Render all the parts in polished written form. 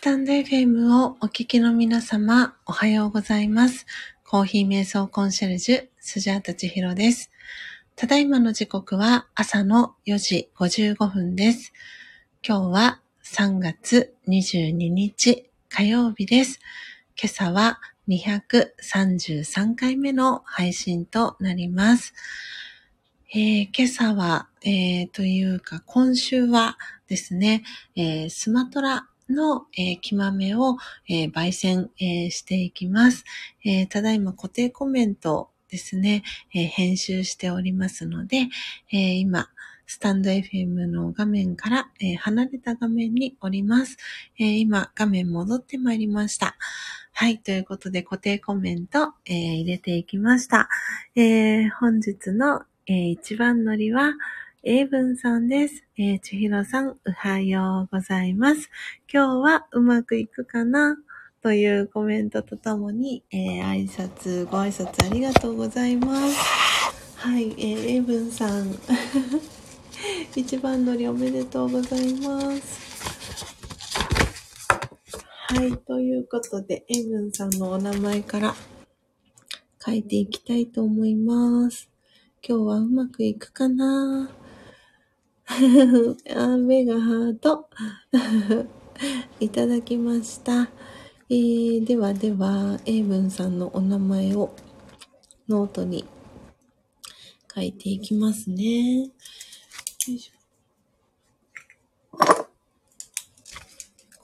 スタンド FM をお聞きの皆様、おはようございます。コーヒー瞑想コンシェルジュ、スジャータチヒロです。ただいまの時刻は朝の4時55分です。今日は3月22日火曜日です。今朝は233回目の配信となります。今朝は、というか今週はですね、スマトラの、木豆を、焙煎、していきます、ただいま固定コメントですね、編集しておりますので、今スタンド FM の画面から、離れた画面におります、今画面戻ってまいりました。はい、ということで固定コメント、入れていきました、本日の一番乗りは、英文さんです。千尋さん、おはようございます。今日はうまくいくかなというコメントとともに、ご挨拶ありがとうございます。はい、英文さん。一番乗りおめでとうございます。はい、ということで、英文さんのお名前から書いていきたいと思います。今日はうまくいくかなあ、目がハートいただきました、では英文さんのお名前をノートに書いていきますね。よいしょ。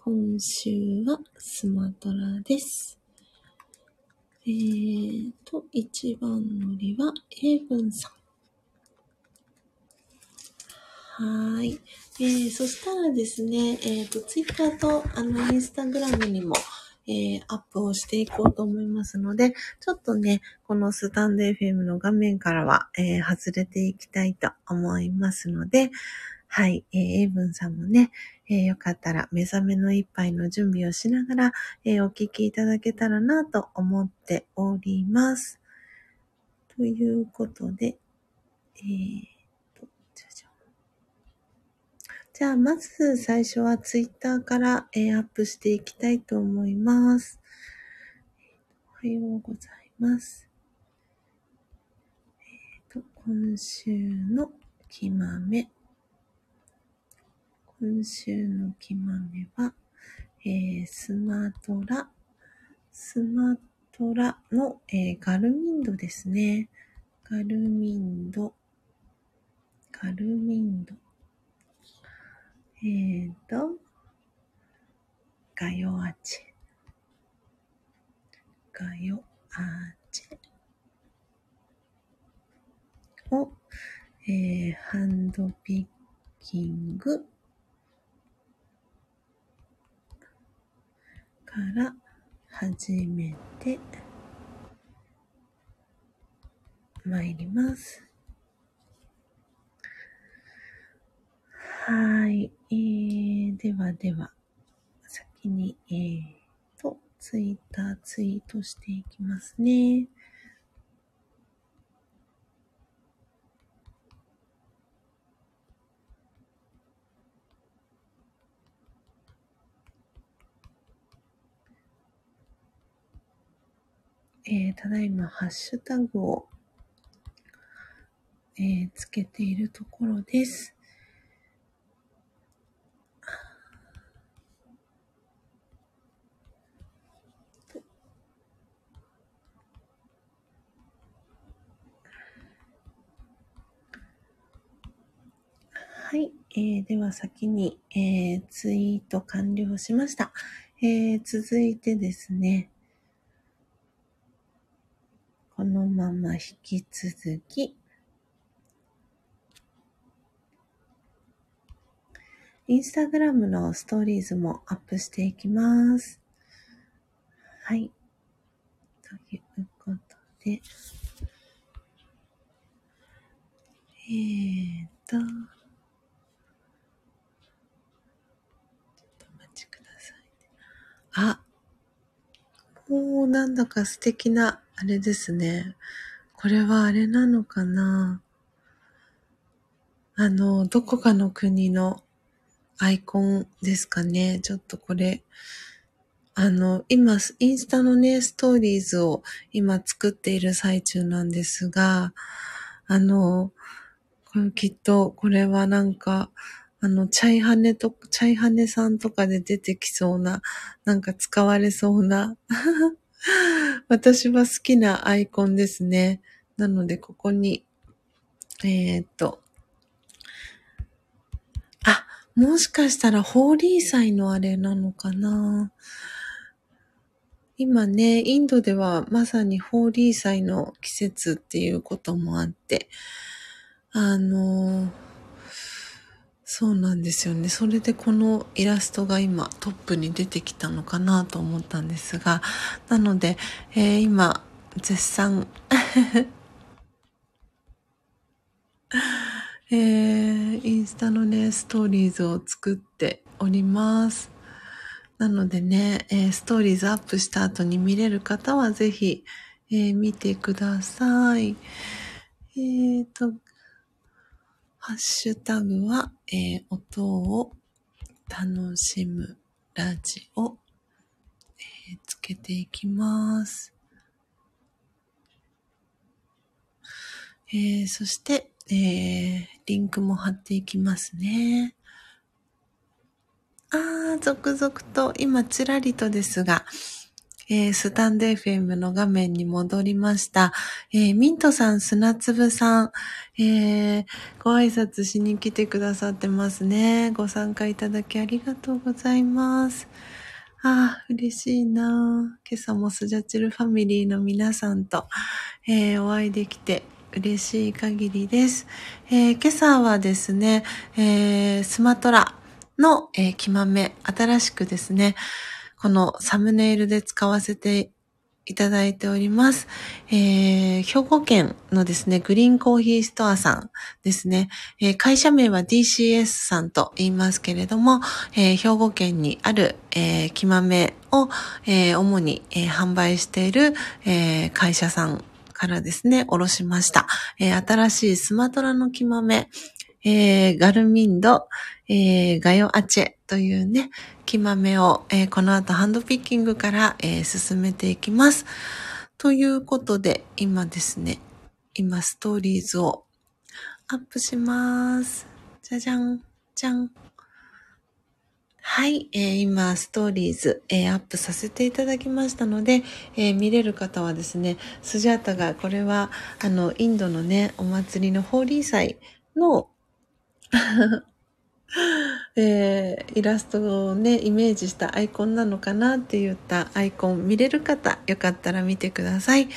今週はスマトラです。一番乗りは、英文さん。はい。そしたらですね、ツイッターと、インスタグラムにも、アップをしていこうと思いますので、ちょっとね、このスタンド FM の画面からは、外れていきたいと思いますので、はい、英文さんもね、よかったら目覚めの一杯の準備をしながら、お聞きいただけたらなと思っております。ということで、じゃあまず最初はツイッターから、アップしていきたいと思います。おはようございます。今週の木豆。今週の木豆は、スマトラの、ガルミンドですね。ガルミンド。ガヨアチェを、ハンドピッキングから始めてまいります。はい、では先にツイッターツイートしていきますね。ただいまハッシュタグを、つけているところです。はい、では先に、ツイート完了しました。続いてですね、このまま引き続き、インスタグラムのストーリーズもアップしていきます。はい。ということで、ちょっとお待ちくださいね。あ、もうなんだか素敵なあれですね。これはあれなのかな。どこかの国のアイコンですかね。ちょっとこれ、今、インスタのね、ストーリーズを今作っている最中なんですが、きっとこれはなんか、チャイハネさんとかで出てきそうな、なんか使われそうな、私は好きなアイコンですね。なので、ここに、もしかしたらホーリー祭のあれなのかな。今ね、インドではまさにホーリー祭の季節っていうこともあって、そうなんですよね。それでこのイラストが今トップに出てきたのかなと思ったんですが、なので、今絶賛インスタのね、ストーリーズを作っております。なのでね、ストーリーズアップした後に見れる方はぜひ、見てください。ハッシュタグは、音を楽しむラジオ、つけていきます。そして、リンクも貼っていきますね。続々と、今、ちらりとですが、スタンド FM の画面に戻りました。ミントさん、砂粒さん、ご挨拶しに来てくださってますね。ご参加いただきありがとうございます。嬉しいな。今朝もスジャチルファミリーの皆さんと、お会いできて、嬉しい限りです。今朝はですね、スマトラの、木豆、新しくですね、このサムネイルで使わせていただいております。兵庫県のですね、グリーンコーヒーストアさんですね。会社名は DCS さんと言いますけれども、兵庫県にある、木豆を、主に、販売している、会社さんからですね、おろしました。新しいスマトラの木豆、ガルミンド、ガヨアチェというね、木豆を、この後ハンドピッキングから、進めていきます。ということで、今ですね、ストーリーズをアップします。じゃじゃん、じゃん。はい、今ストーリーズ、アップさせていただきましたので、見れる方はですね、スジャータがこれはインドのね、お祭りのホーリー祭の、イラストをね、イメージしたアイコンなのかなって言ったアイコン、見れる方よかったら見てください。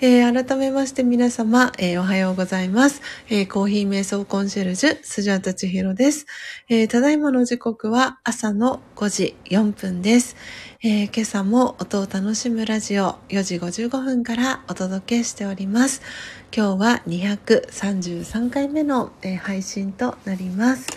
改めまして皆様、おはようございます、コーヒー瞑想コンシェルジュスジャータ千尋です。ただいまの時刻は朝の5時4分です。今朝も音を楽しむラジオ4時55分からお届けしております。今日は233回目の、配信となります。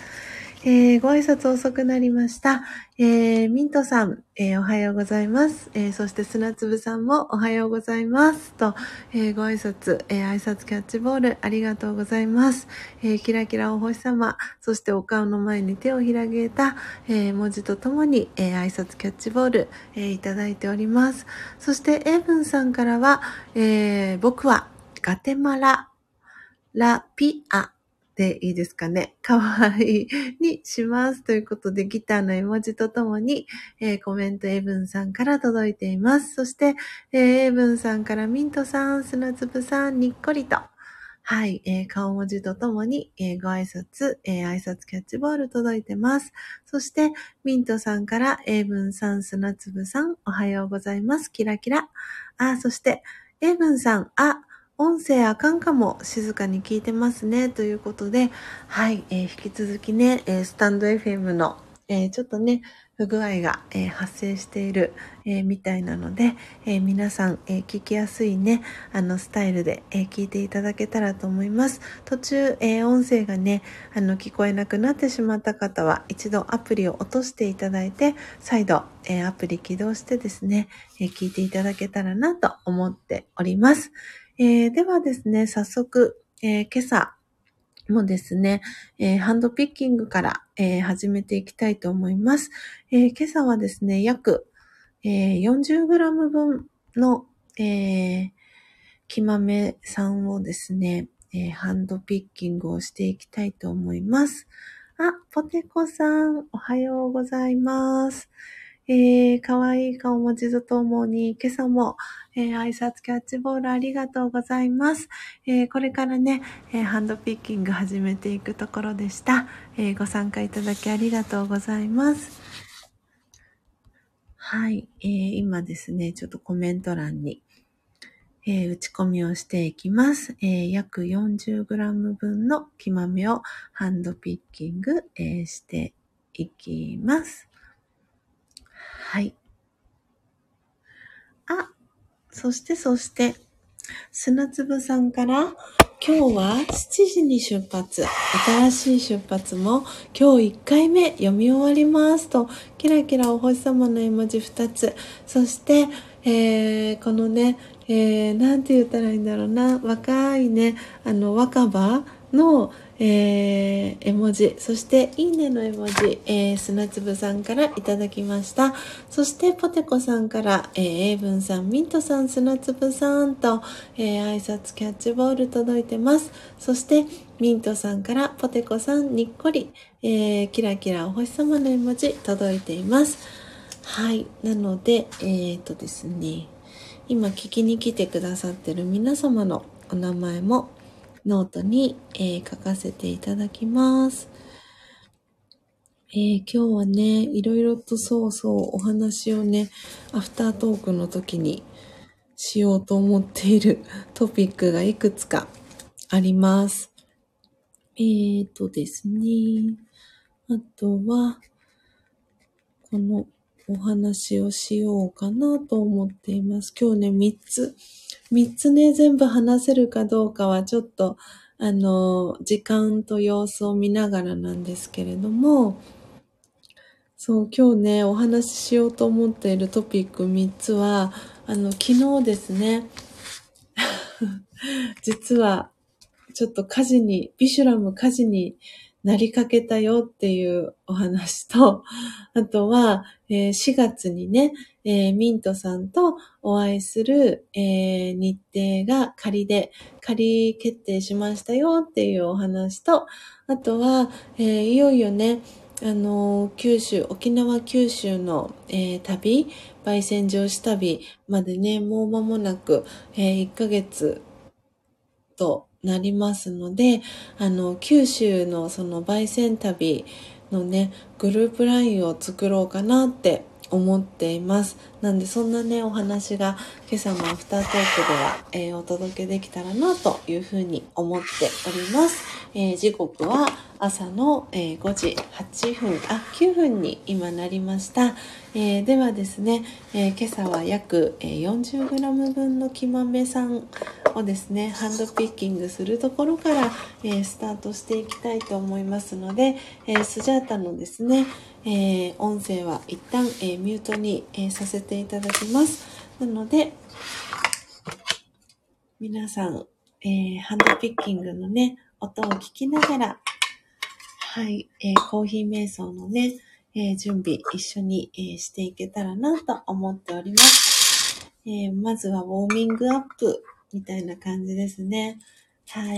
ご挨拶遅くなりました。ミントさん、おはようございます。そして砂粒さんもおはようございます。と、ご挨拶、挨拶キャッチボールありがとうございます。キラキラお星様、そしてお顔の前に手を広げた、文字とともに、挨拶キャッチボール、いただいております。そしてエイブンさんからは、僕はガテマラ、ラピア、でいいですかね。かわいいにします。ということで、ギターの絵文字とともに、コメントエイブンさんから届いています。そして、エイブンさんからミントさん、砂粒さん、にっこりと。はい、顔文字とともに、ご挨拶、挨拶キャッチボール届いてます。そして、ミントさんからエイブンさん、砂粒さん、おはようございます。キラキラ。そして、エイブンさん、音声あかんかも、静かに聞いてますね。ということで、はい、引き続きね、スタンド FM の、ちょっとね、不具合が、発生している、みたいなので、皆さん、聞きやすいね、スタイルで、聞いていただけたらと思います。途中、音声がね、聞こえなくなってしまった方は、一度アプリを落としていただいて、再度、アプリ起動してですね、聞いていただけたらなと思っております。ではですね、早速、今朝、もですね、ハンドピッキングから、始めていきたいと思います。今朝はですね、約、40g 分の、木豆さんをですね、ハンドピッキングをしていきたいと思います。あ、ポテコさん、おはようございます。かわいい顔文字とともに、今朝も、挨拶キャッチボールありがとうございます。これからね、ハンドピッキング始めていくところでした。ご参加いただきありがとうございます。はい、今ですね、ちょっとコメント欄に、打ち込みをしていきます。約 40g 分の木豆をハンドピッキング、していきます。はい。あ、そして、砂粒さんから、今日は7時に出発、新しい出発も今日1回目読み終わりますと、キラキラお星様の絵文字2つ、そして、このね、なんて言ったらいいんだろうな、若いね、若葉の、絵文字、そしていいねの絵文字、砂粒さんからいただきました。そしてポテコさんから、英文さん、ミントさん、砂粒さんと、挨拶キャッチボール届いてます。そしてミントさんからポテコさん、にっこり、キラキラお星様の絵文字届いています。はい、なのでですね、今聞きに来てくださってる皆様のお名前もノートに、書かせていただきます。今日はね、いろいろとお話をね、アフタートークの時にしようと思っているトピックがいくつかあります。ですね、あとは、このお話をしようかなと思っています。今日ね、3つね、全部話せるかどうかはちょっと、時間と様子を見ながらなんですけれども、そう、今日ね、お話ししようと思っているトピック3つは、昨日ですね、実は、ちょっとビシュラム火事になりかけたよっていうお話と、あとは、4月にね、ミントさんとお会いする、日程が仮決定しましたよっていうお話と、あとは、いよいよね、沖縄九州の、旅、焙煎上市旅までね、もう間もなく、1ヶ月となりますので、九州のその焙煎旅のね、グループラインを作ろうかなって思っています。なんでそんなね、お話が今朝のアフタートークでは、お届けできたらなというふうに思っております。時刻は朝の、5時8分、9分に今なりました。ではですね、今朝は約 40g 分の木豆さんをですね、ハンドピッキングするところから、スタートしていきたいと思いますので、スジャータのですね、音声は一旦、ミュートに、させていただきます。なので、皆さん、ハンドピッキングのね、音を聞きながら、はい、コーヒー瞑想のね、準備一緒に、していけたらなと思っております。まずはウォーミングアップみたいな感じですね。は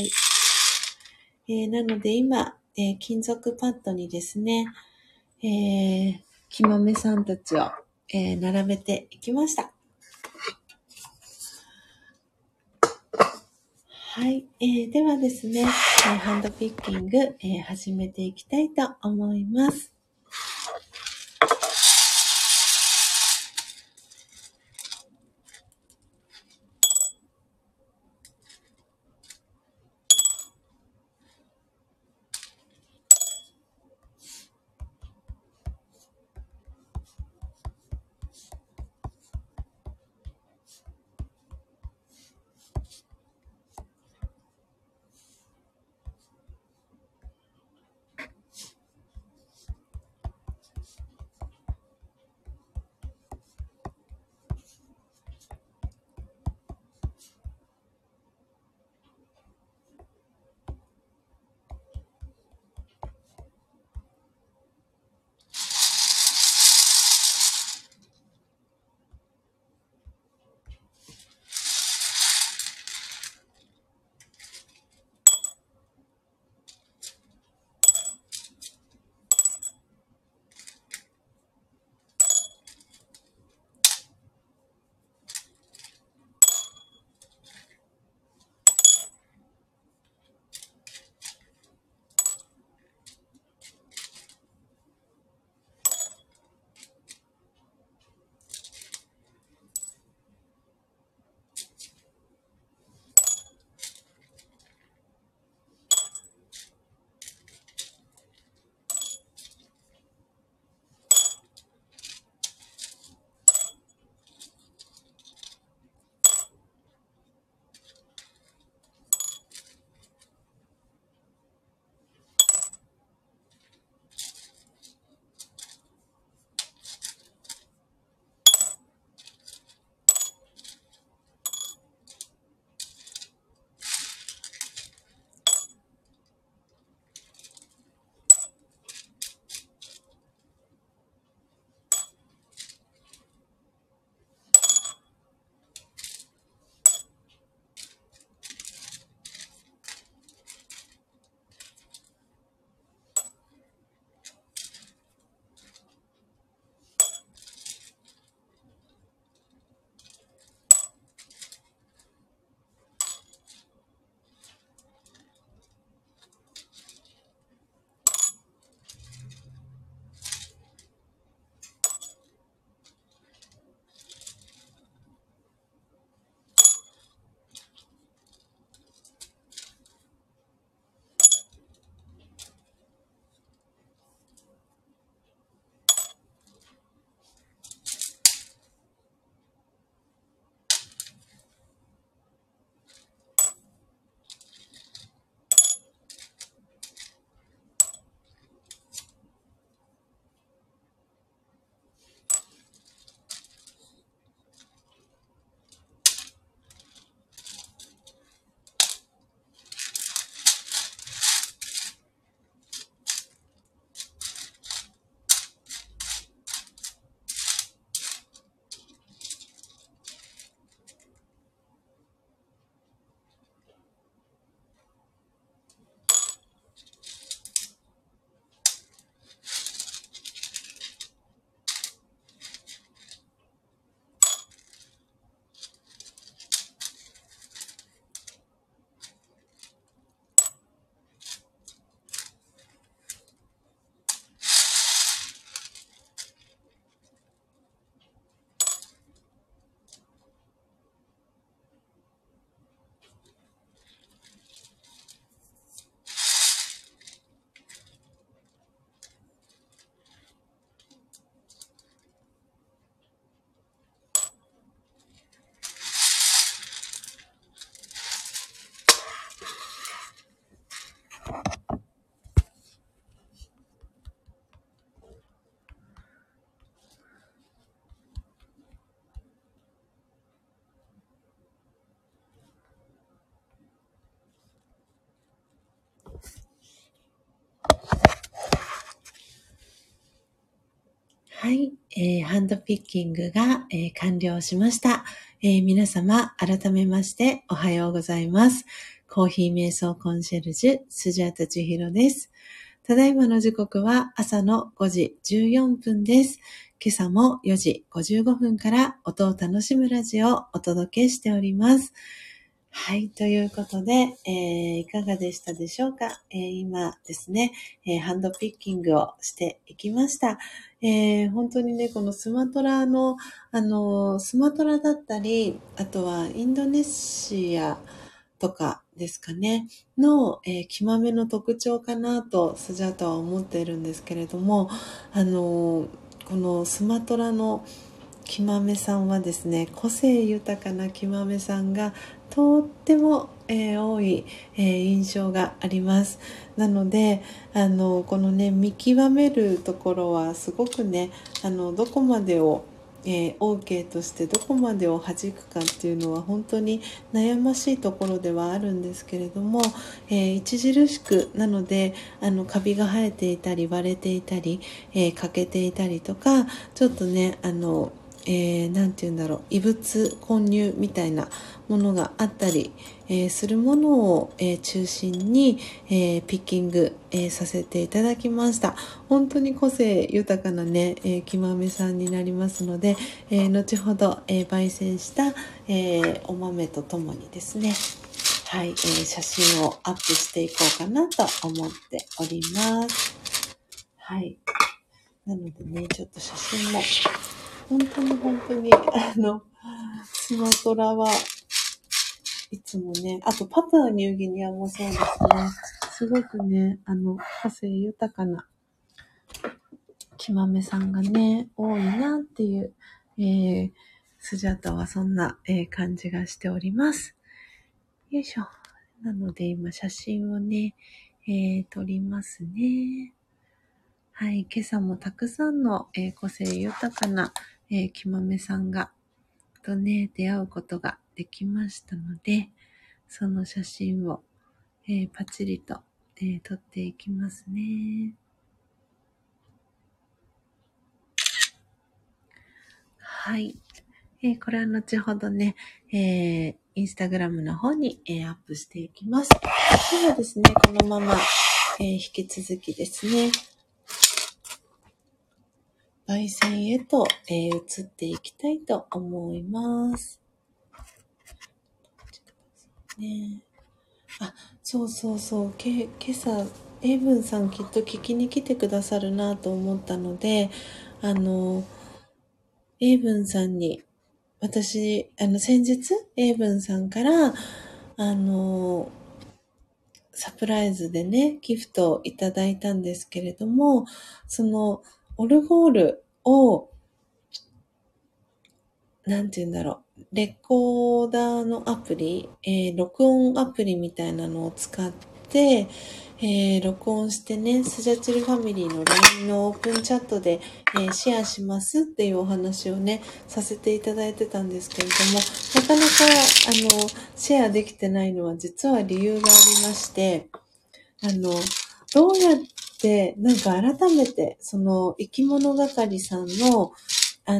い。なので今、金属パッドにですね、木豆さんたちを、並べていきました。はい、ではですね、ハンドピッキング、始めていきたいと思います。はい、ハンドピッキングが、完了しました、皆様改めましておはようございます。コーヒー瞑想コンシェルジュスジャータ千尋です。ただいまの時刻は朝の5時14分です。今朝も4時55分から音を楽しむラジオをお届けしております。はい、ということで、いかがでしたでしょうか。今ですね、ハンドピッキングをしていきました。本当にね、このスマトラの、スマトラだったり、あとはインドネシアとかですかね、の、木豆の特徴かなと、スジャータは思っているんですけれども、このスマトラの木豆さんはですね、個性豊かな木豆さんがとっても、多い、印象があります。なので、このね、見極めるところはすごくね、どこまでを、OK としてどこまでを弾くかっていうのは本当に悩ましいところではあるんですけれども、著しくなのでカビが生えていたり割れていたり、欠けていたりとか、ちょっとねなんて言うんだろう、異物混入みたいなものがあったり、するものを、中心に、ピッキング、させていただきました。本当に個性豊かなね、木豆さんになりますので、後ほど、焙煎した、お豆とともにですね、はい、写真をアップしていこうかなと思っております。はい。なのでね、ちょっと写真も本当にスマトラはいつもね、あとパプアニューギニアもそうですね、すごくね、個性豊かな木豆さんがね、多いなっていう、スジャタはそんな、感じがしております。よいしょ。なので今写真をね、撮りますね。はい、今朝もたくさんの、個性豊かな木豆さんがとね、出会うことができましたので、その写真を、パチリと、撮っていきますね。はい、これは後ほどね、インスタグラムの方に、アップしていきます。ではですね、このまま、引き続きですね、焙煎へと、移っていきたいと思います。ね、あ、そう、今朝、エイブンさんきっと聞きに来てくださるなと思ったので、エイブンさんに、私、先日、エイブンさんから、サプライズでね、ギフトをいただいたんですけれども、その、オルゴールを、なんて言うんだろう、レコーダーのアプリ、録音アプリみたいなのを使って、録音してね、スジャチルファミリーの LINE のオープンチャットで、シェアしますっていうお話をね、させていただいてたんですけれども、なかなか、シェアできてないのは実は理由がありまして、どうやって、で、なんか改めて、その、生き物係さんの、あ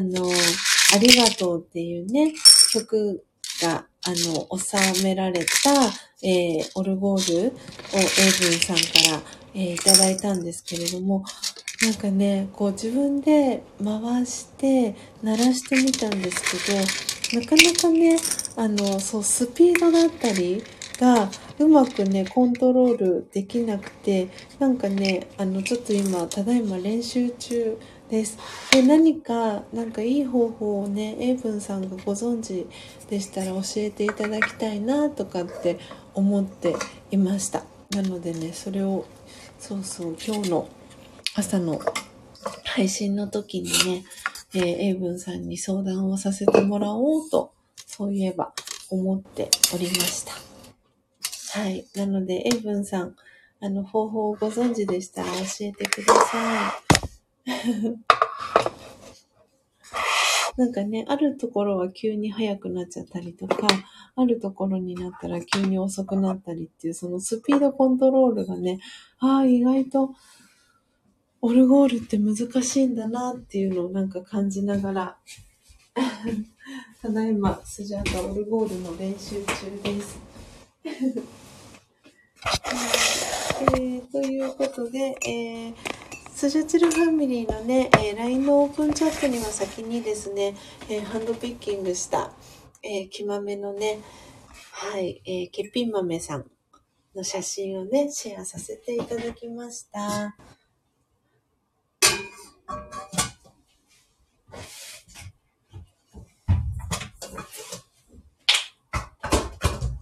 りがとうっていうね、曲が、収められた、オルゴールをエイブンさんから、いただいたんですけれども、なんかね、こう自分で回して、鳴らしてみたんですけど、なかなかね、スピードだったり、がうまくねコントロールできなくて、なんかねちょっと今ただいま練習中です。で、何かいい方法をねエイブンさんがご存知でしたら教えていただきたいなとかって思っていました。なのでね、それを今日の朝の配信の時にね、エイブンさんに相談をさせてもらおうと、そういえば思っておりました。はい。なので、エイブンさん、方法をご存知でしたら教えてください。なんかね、あるところは急に速くなっちゃったりとか、あるところになったら急に遅くなったりっていう、そのスピードコントロールがね、意外とオルゴールって難しいんだなっていうのをなんか感じながらただいまスジャータオルゴールの練習中ですということで、スジャチルファミリーのね、LINE のオープンチャットには先にですね、ハンドピッキングした、木豆のね、はい、欠品豆さんの写真をねシェアさせていただきました。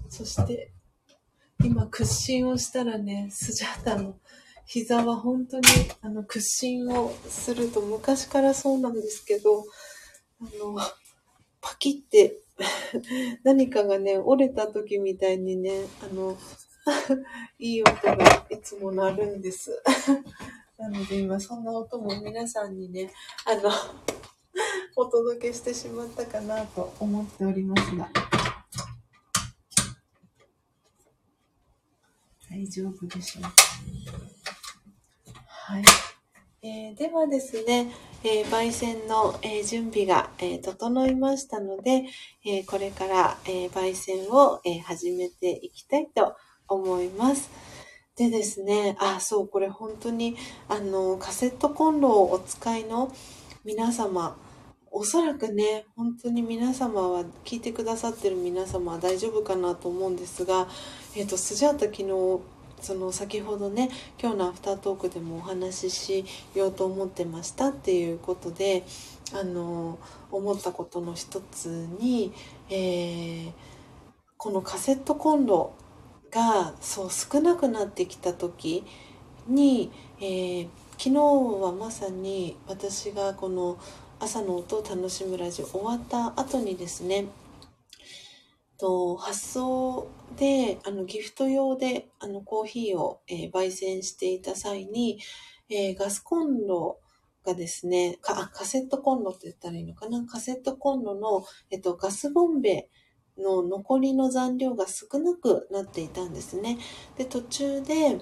そして今屈伸をしたらね、スジャータの膝は本当に屈伸をすると昔からそうなんですけど、パキって何かがね折れた時みたいにねいい音がいつも鳴るんですなので今そんな音も皆さんにねお届けしてしまったかなと思っておりますが、大丈夫でしょうか。はい、ではですね、焙煎の、準備が、整いましたので、これから、焙煎を、始めていきたいと思います。でですね、あ、そう、これ本当にカセットコンロをお使いの皆様、おそらくね、本当に皆様は、聞いてくださってる皆様は大丈夫かなと思うんですが、スジャータ昨日、その先ほどね、今日のアフタートークでもお話ししようと思ってましたっていうことで、思ったことの一つに、このカセットコンロがそう少なくなってきた時に、昨日はまさに私がこの朝の音を楽しむラジオ終わった後にですね、発送でギフト用でコーヒーを、焙煎していた際に、ガスコンロがですね、カセットコンロって言ったらいいのかな、カセットコンロの、ガスボンベの残りの残量が少なくなっていたんですね。で、途中で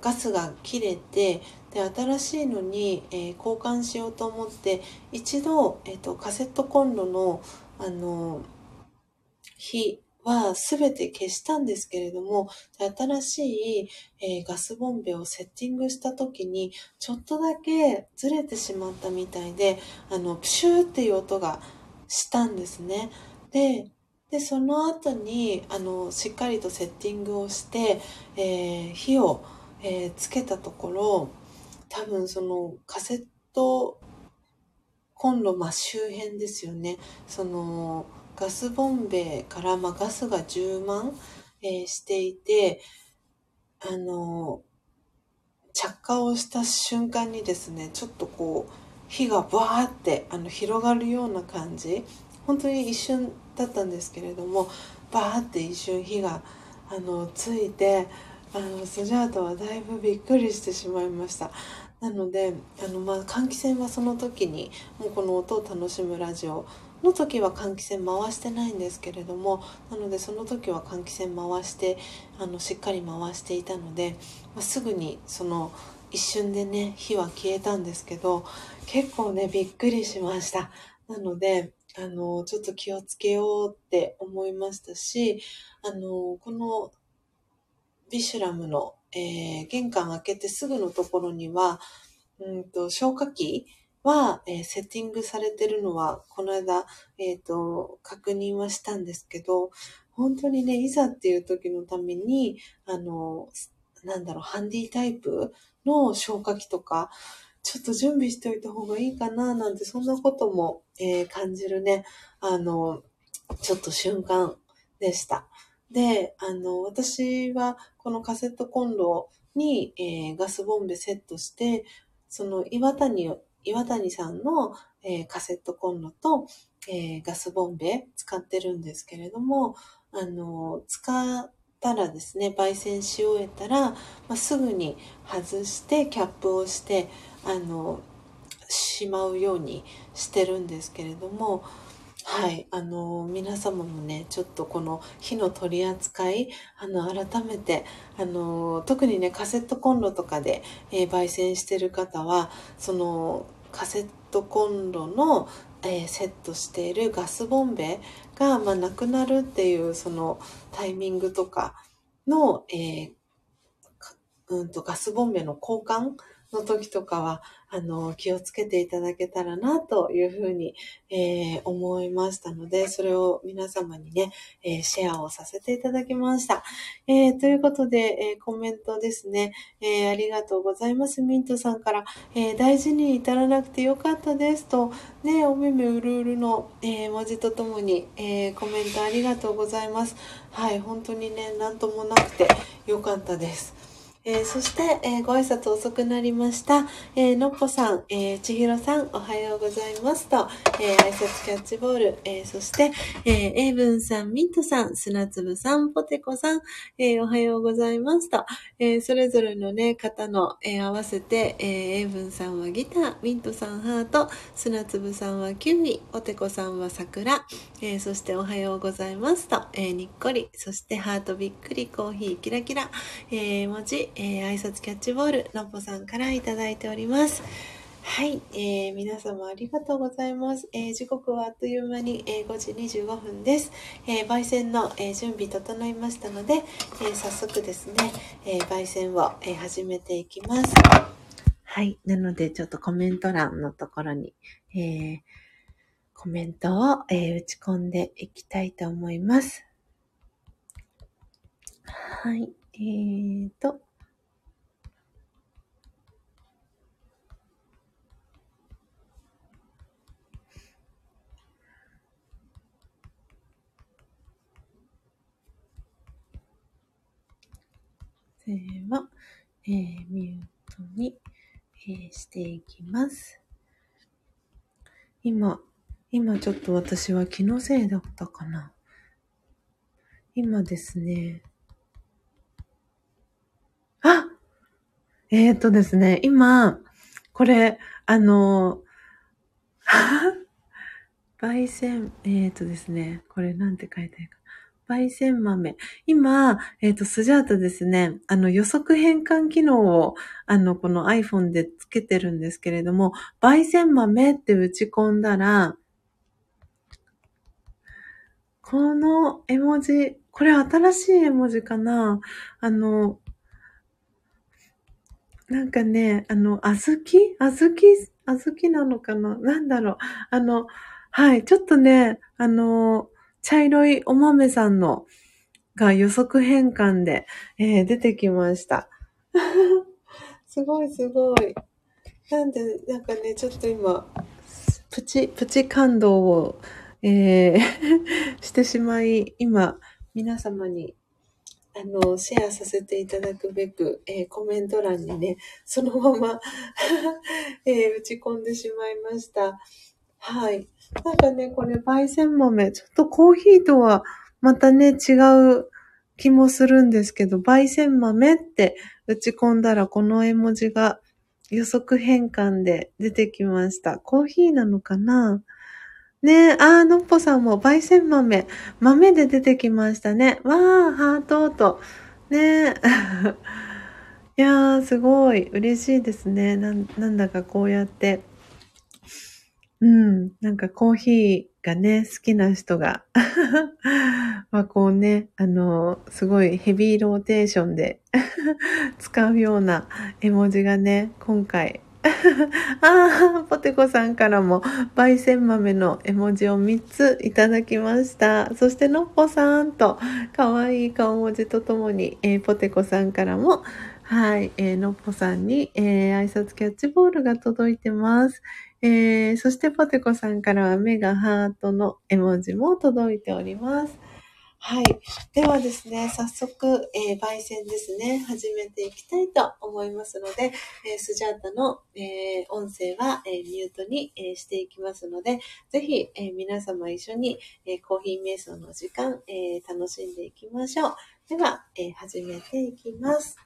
ガスが切れて、で新しいのに、交換しようと思って一度、カセットコンロの火は全て消したんですけれども、新しい、ガスボンベをセッティングした時にちょっとだけずれてしまったみたいで、プシューっていう音がしたんですね。で、その後に、しっかりとセッティングをして、火を、つけたところ、多分そのカセットコンロ、周辺ですよね。そのガスボンベから、ガスが充満、していて、着火をした瞬間にですね、ちょっとこう、火がバーって広がるような感じ。本当に一瞬だったんですけれども、バーって一瞬火がついて、スジャータはだいぶびっくりしてしまいました。なので換気扇はその時にもう、この音を楽しむラジオの時は換気扇回してないんですけれども、なのでその時は換気扇回してしっかり回していたので、すぐにその一瞬でね火は消えたんですけど、結構ねびっくりしました。なのでちょっと気をつけようって思いましたし、このビシュラムの、玄関開けてすぐのところには、消火器は、セッティングされてるのは、この間、確認はしたんですけど、本当にね、いざっていう時のために、ハンディタイプの消火器とか、ちょっと準備しておいた方がいいかな、なんて、そんなことも、感じるね、ちょっと瞬間でした。で、私はこのカセットコンロに、ガスボンベセットして、その岩谷さんの、カセットコンロと、ガスボンベ使ってるんですけれども、使ったらですね、焙煎し終えたら、すぐに外してキャップをして、しまうようにしてるんですけれども、はい、皆様もね、ちょっとこの火の取り扱い、改めて、特にね、カセットコンロとかで、焙煎してる方は、その、カセットコンロの、セットしているガスボンベが、なくなるっていう、その、タイミングとかの、ガスボンベの交換の時とかは、気をつけていただけたらな、というふうに、思いましたので、それを皆様にね、シェアをさせていただきました。ということで、コメントですね、ありがとうございます。ミントさんから、大事に至らなくてよかったですと、ね、おめめうるうるの、文字とともに、コメントありがとうございます。はい、本当にね、なんともなくてよかったです。そして、ご挨拶遅くなりました。のっぽさん、ちひろさん、おはようございますと、挨拶キャッチボール、そして、えぶんさん、ミントさん、砂粒さん、ポテコさん、おはようございますと、それぞれのね、方の、合わせて、えぶんさんはギター、ミントさんハート、砂粒さんはキウイ、ポテコさんは桜、そしておはようございますと、にっこり、そしてハートびっくり、コーヒーキラキラ、文字、挨拶キャッチボールのっぽさんからいただいております。はい、皆様ありがとうございます。時刻はあっという間に、5時25分です。焙煎の、準備整いましたので、早速ですね、焙煎を、始めていきます。はい、なのでちょっとコメント欄のところに、コメントを、打ち込んでいきたいと思います。はい、は、ミュートに、していきます。今ちょっと私は気のせいだったかな。今ですね。あ！ですね、今、これ、焙煎、ですね、これなんて書いてあるか。焙煎豆。今、スジャータですね、予測変換機能を、この iPhone でつけてるんですけれども、焙煎豆って打ち込んだら、この絵文字、これ新しい絵文字かな？なんかね、あずきなのかな？なんだろう。はい、ちょっとね、茶色いお豆さんのが予測変換で、出てきました。すごいすごい。なんで、なんかね、ちょっと今、プチ感動を、してしまい、今、皆様に、シェアさせていただくべく、コメント欄にね、そのまま、打ち込んでしまいました。はい。なんかね、これ、焙煎豆、ちょっとコーヒーとはまたね、違う気もするんですけど、焙煎豆って打ち込んだら、この絵文字が予測変換で出てきました。コーヒーなのかな？ねえ、のっぽさんも、焙煎豆、豆で出てきましたね。わー、ハートと。ねえ。いやー、すごい、嬉しいですね。なんだかこうやって。うん。なんかコーヒーがね、好きな人が、まあこうね、すごいヘビーローテーションで使うような絵文字がね、今回。ポテコさんからも、焙煎豆の絵文字を3ついただきました。そしてのっぽさんと、かわいい顔文字とともに、ポテコさんからも、はい、のっぽさんに、挨拶キャッチボールが届いてます。そしてポテコさんからは目がハートの絵文字も届いております。はい。ではですね、早速、焙煎ですね、始めていきたいと思いますので、スジャータの、音声は、ミュートに、していきますので、ぜひ、皆様一緒に、コーヒー瞑想の時間、楽しんでいきましょう。では、始めていきます。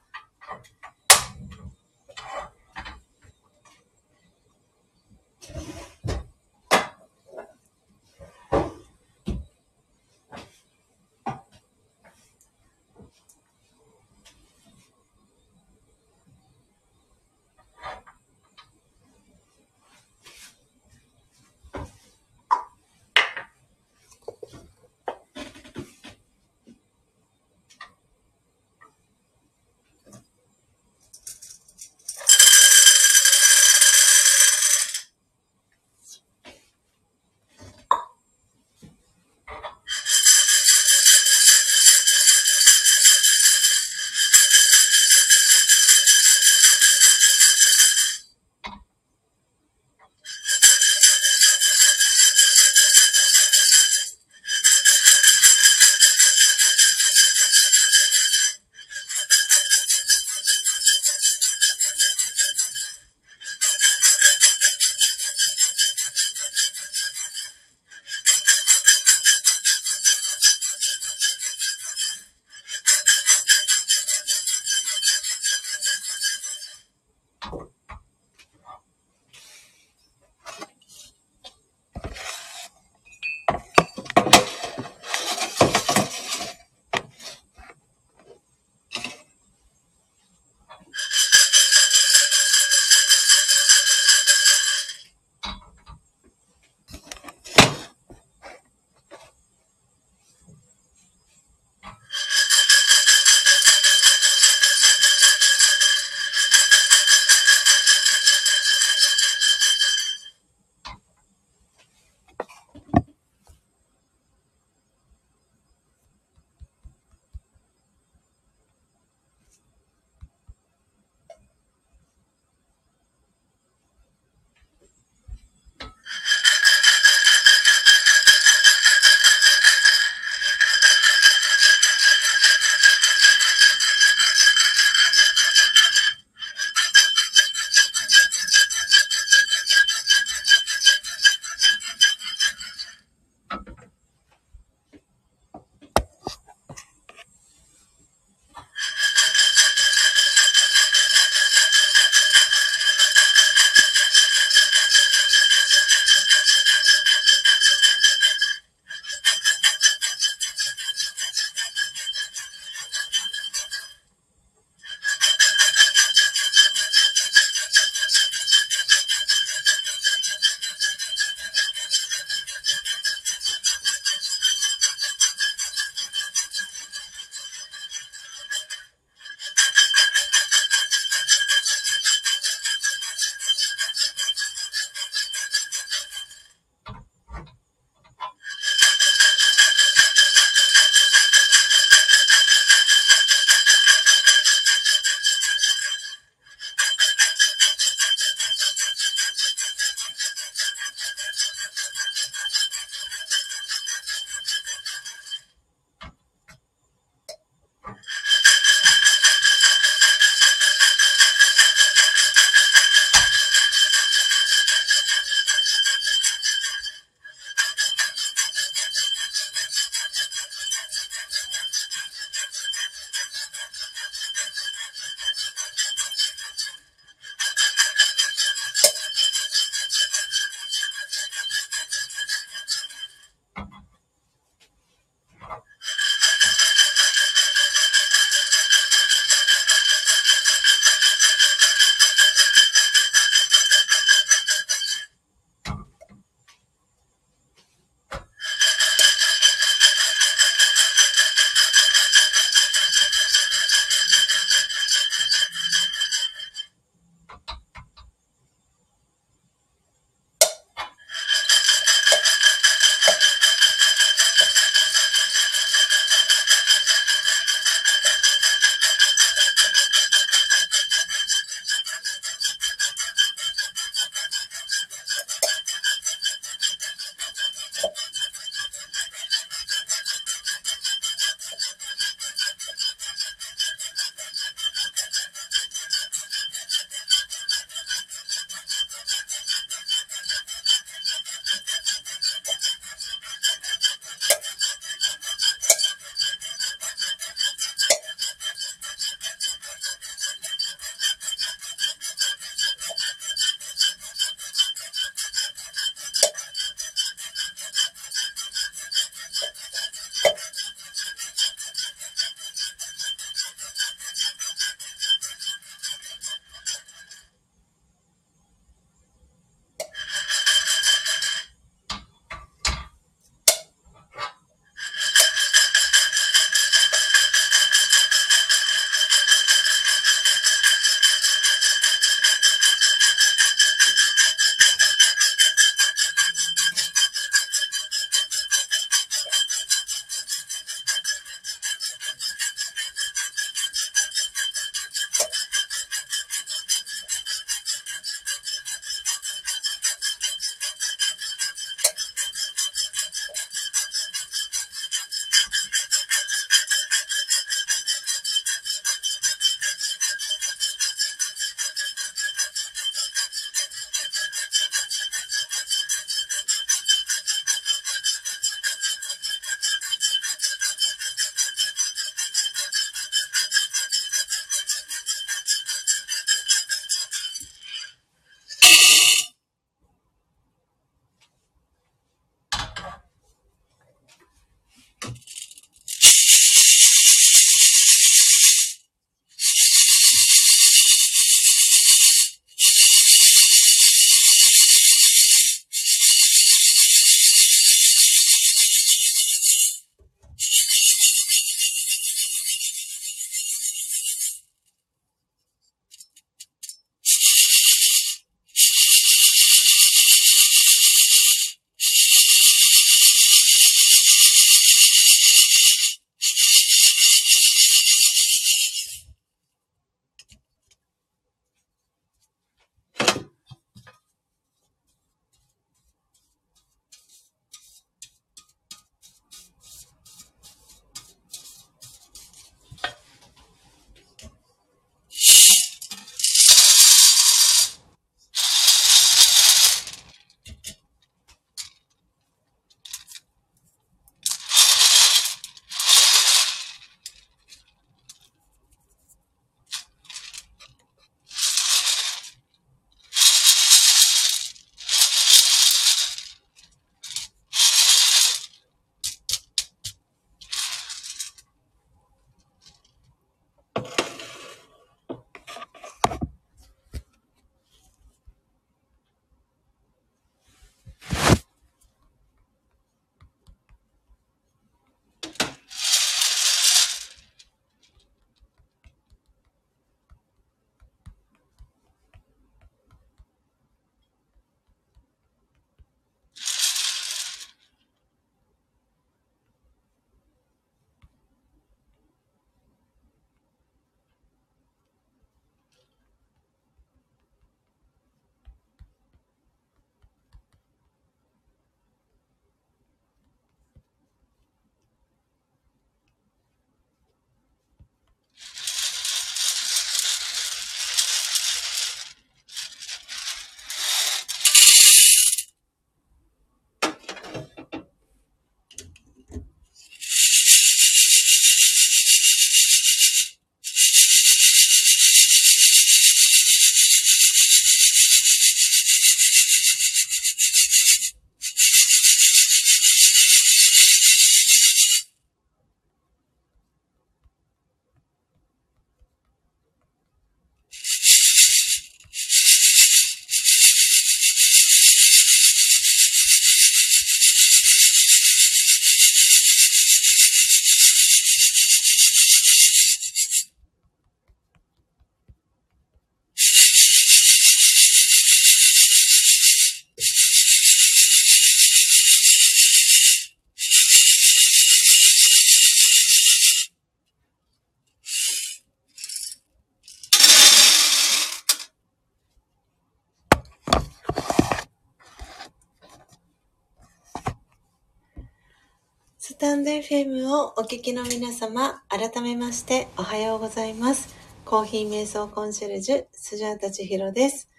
スタンド FM をお聞きの皆様、改めましておはようございます。コーヒー瞑想コンシェルジュ、スジャータ千尋です。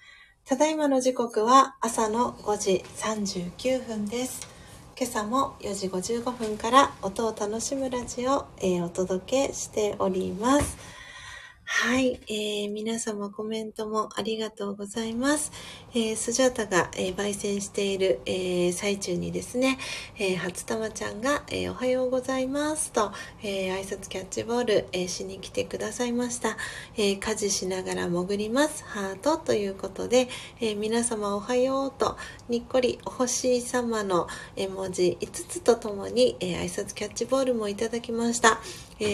ただいまの時刻は朝の5時39分です。今朝も4時55分から音を楽しむラジオを、お届けしております。はい、皆様コメントもありがとうございます。スジャータが、焙煎している、最中にですね、初玉ちゃんが、おはようございますと、挨拶キャッチボール、しに来てくださいました。家事しながら潜りますハートということで、皆様おはようとにっこりお星様の絵文字5つとともに、挨拶キャッチボールもいただきました。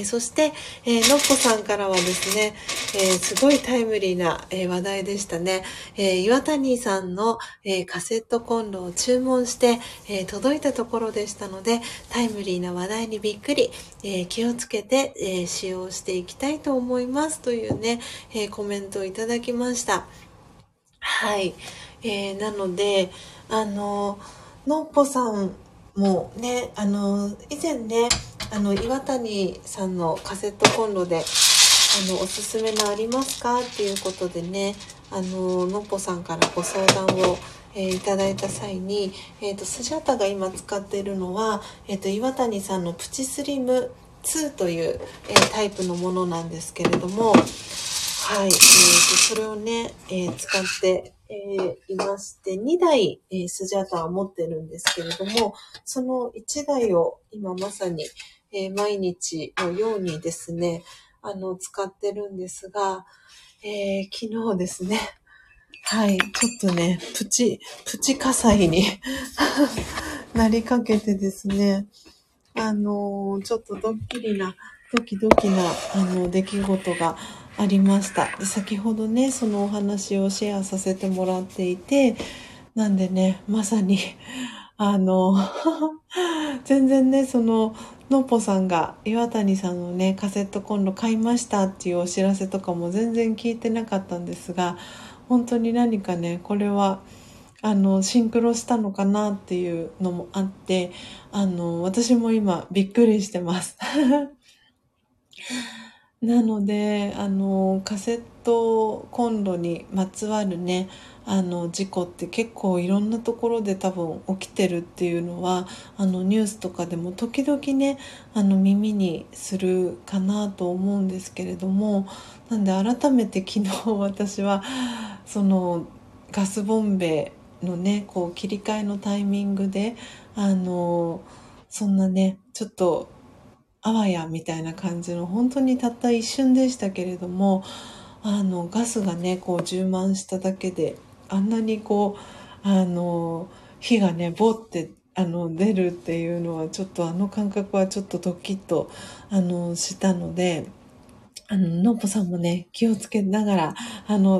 そして、のっぽさんからはですね、すごいタイムリーな、話題でしたね。岩谷さんの、カセットコンロを注文して、届いたところでしたので、タイムリーな話題にびっくり、気をつけて、使用していきたいと思いますというね、コメントをいただきました。はい。なので、のっぽさんもね、以前ね、岩谷さんのカセットコンロでおすすめのありますかっていうことでね、のっぽさんからご相談を、いただいた際に、スジャタが今使っているのは、岩谷さんのプチスリム2という、タイプのものなんですけれども、はい、それをね、使って、いまして、2台、スジャタは持ってるんですけれども、その1台を今まさに、毎日のようにですね、使ってるんですが、昨日ですね、はい、ちょっとね、プチ火災になりかけてですね、ちょっとドキドキな、出来事がありました。で、先ほどね、そのお話をシェアさせてもらっていて、なんでね、まさに、全然ね、のっぽさんが岩谷さんのねカセットコンロ買いましたっていうお知らせとかも全然聞いてなかったんですが、本当に何かねこれはシンクロしたのかなっていうのもあって、私も今びっくりしてますなのでカセットコンロにまつわるね事故って結構いろんなところで多分起きてるっていうのはニュースとかでも時々ね耳にするかなと思うんですけれども、なんで改めて昨日私はそのガスボンベのねこう切り替えのタイミングでそんなねちょっとあわやみたいな感じの本当にたった一瞬でしたけれども、ガスがねこう充満しただけであんなにこう火がねボって出るっていうのはちょっと感覚はちょっとドキッとしたので、のっぽさんもね気をつけながら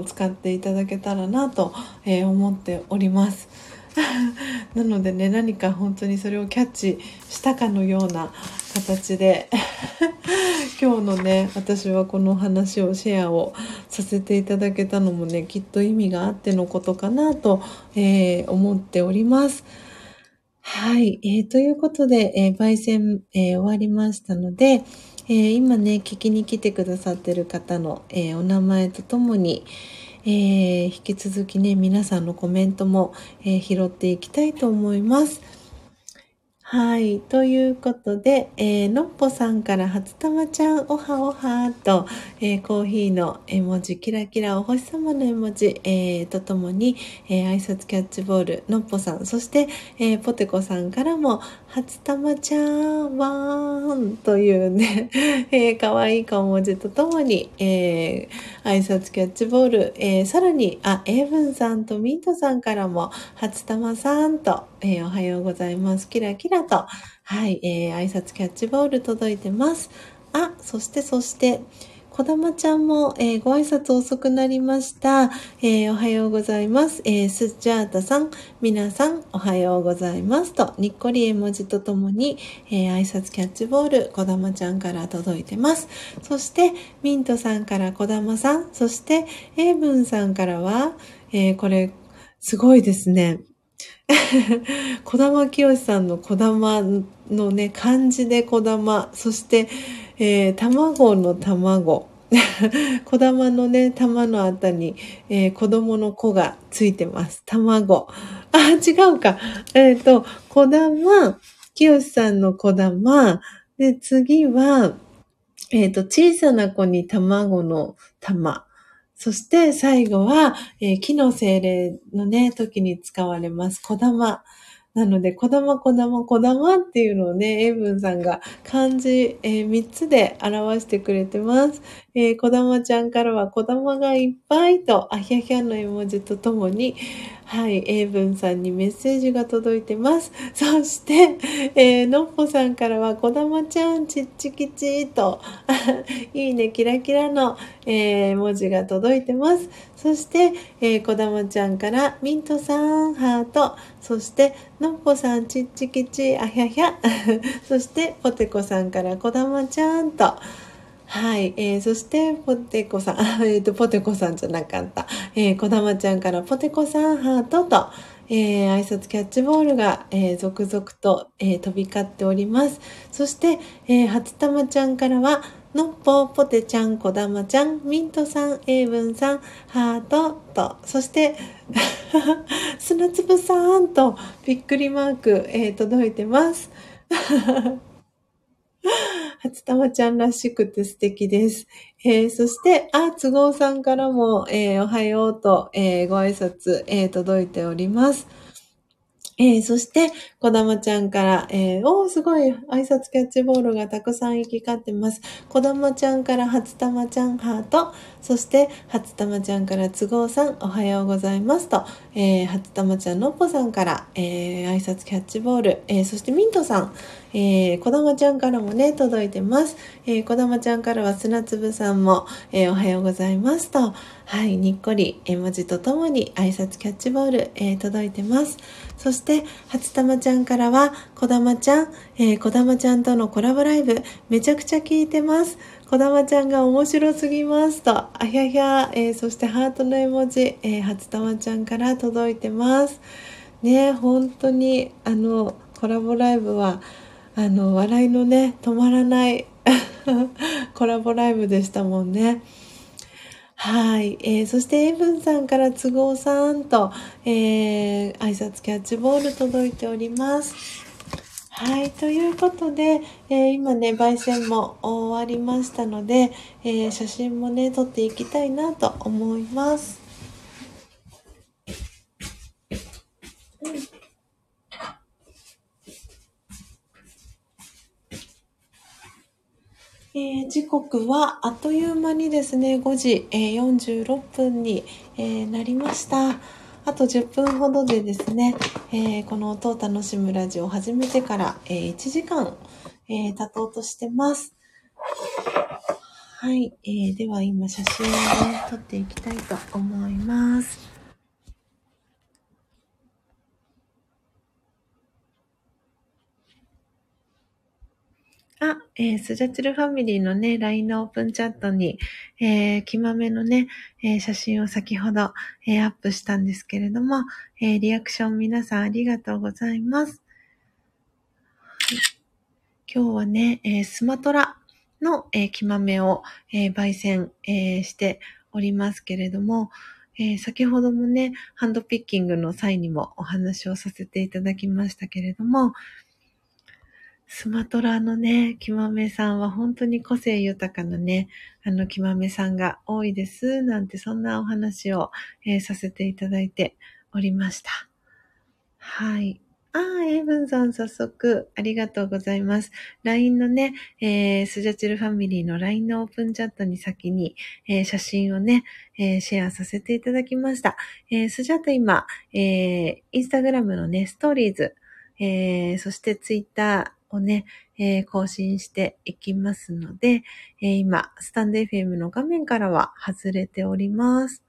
使っていただけたらなと、思っておりますなのでね、何か本当にそれをキャッチしたかのような形で今日のね私はこの話をシェアをさせていただけたのもねきっと意味があってのことかなと、思っております。はい、ということで、焙煎、終わりましたので、今ね聞きに来てくださってる方の、お名前とともに、引き続きね皆さんのコメントも、拾っていきたいと思います。はい。ということで、のっぽさんから初玉ちゃん、おはおはと、コーヒーの絵文字、キラキラお星様の絵文字、とともに、挨拶キャッチボール、のっぽさん、そして、ポテコさんからも、初玉ちゃん、わーんというね、かわいい顔文字とともに、挨拶キャッチボール、さらに、エイブンさんとミントさんからも、初玉さんと、おはようございます、キラキラと、はい、挨拶キャッチボール届いてます。そして、こだまちゃんも、ご挨拶遅くなりました。おはようございます。スジャータさん、皆さんおはようございますと、にっこり絵文字とともに、挨拶キャッチボール、こだまちゃんから届いてます。そして、ミントさんからこだまさん、そして、エイブンさんからは、これ、すごいですね。児玉清さんの児玉のね、漢字で児玉、そして、卵の卵。子玉のね、玉のあたりに、子供の子がついてます。卵。あ、違うか。子玉、清さんの子玉。で、次は、小さな子に卵の玉。そして最後は、木の精霊のね、時に使われます。子玉。なので、こだまっていうのをね、英文さんが漢字、3つで表してくれてます。こだまちゃんからは、こだまがいっぱいと、あひゃひゃの絵文字とともに、はい、英文さんにメッセージが届いてます。そして、のっぽさんからは、こだまちゃん、ちっちきちと、いいね、キラキラの、文字が届いてます。そして、こだまちゃんから、ミントさん、ハート。そして、のっぽさん、ちっちきち、あひゃひゃ。そして、ポテコさんから、こだまちゃんと。はい。そして、ポテコさん、ポテコさんじゃなかった。こだまちゃんから、ポテコさん、ハートと、挨拶キャッチボールが、続々と、飛び交っております。そして、初玉ちゃんからは、のっぽ、ぽてちゃん、こだまちゃん、ミントさん、英文さん、ハートと、そして、砂粒さんと、びっくりマーク、届いてます。初玉ちゃんらしくて素敵です。そして、都合さんからも、おはようと、ご挨拶、届いております。そして、こだまちゃんから、すごい、挨拶キャッチボールがたくさん行き交ってます。こだまちゃんから、初玉ちゃん、ハート。そして、初玉ちゃんから、都合さん、おはようございますと、初玉ちゃん、のっぽさんから、挨拶キャッチボール、そして、ミントさん、こだまちゃんからもね、届いてます。こだまちゃんからは、砂粒さんも、おはようございますと、はい、にっこり、絵文字とともに、挨拶キャッチボール、届いてます。そして、初玉ちゃんからは、こだまちゃん、こだまちゃんとのコラボライブ、めちゃくちゃ聞いてます。こだまちゃんが面白すぎますと、あひゃひゃ、そしてハートの絵文字、初玉ちゃんから届いてます。ね、本当に、コラボライブは、笑いのね、止まらないコラボライブでしたもんね。はい、そしてエブンさんから都合さんと、挨拶キャッチボール届いております。はい、ということで、今ね、焙煎も終わりましたので、写真もね、撮っていきたいなと思います。時刻はあっという間にですね、5時、46分に、なりました。あと10分ほどでですね、この音を楽しむラジオを始めてから、1時間、経とうとしてます。はい、では今写真を、ね、撮っていきたいと思います。スジャチルファミリーのね、LINE のオープンチャットに、きまめのね、写真を先ほど、アップしたんですけれども、リアクション皆さんありがとうございます。今日はね、スマトラの、きまめを、焙煎、しておりますけれども、先ほどもね、ハンドピッキングの際にもお話をさせていただきましたけれども、スマトラのね、きまめさんは本当に個性豊かなね、きまめさんが多いです、なんてそんなお話を、させていただいておりました。はい。エイブンさん早速ありがとうございます。LINE のね、スジャチルファミリーの LINE のオープンチャットに先に、写真をね、シェアさせていただきました。スジャと今、インスタグラムのね、ストーリーズ、そしてツイッター、をね、更新していきますので、今、スタンド FM の画面からは外れております。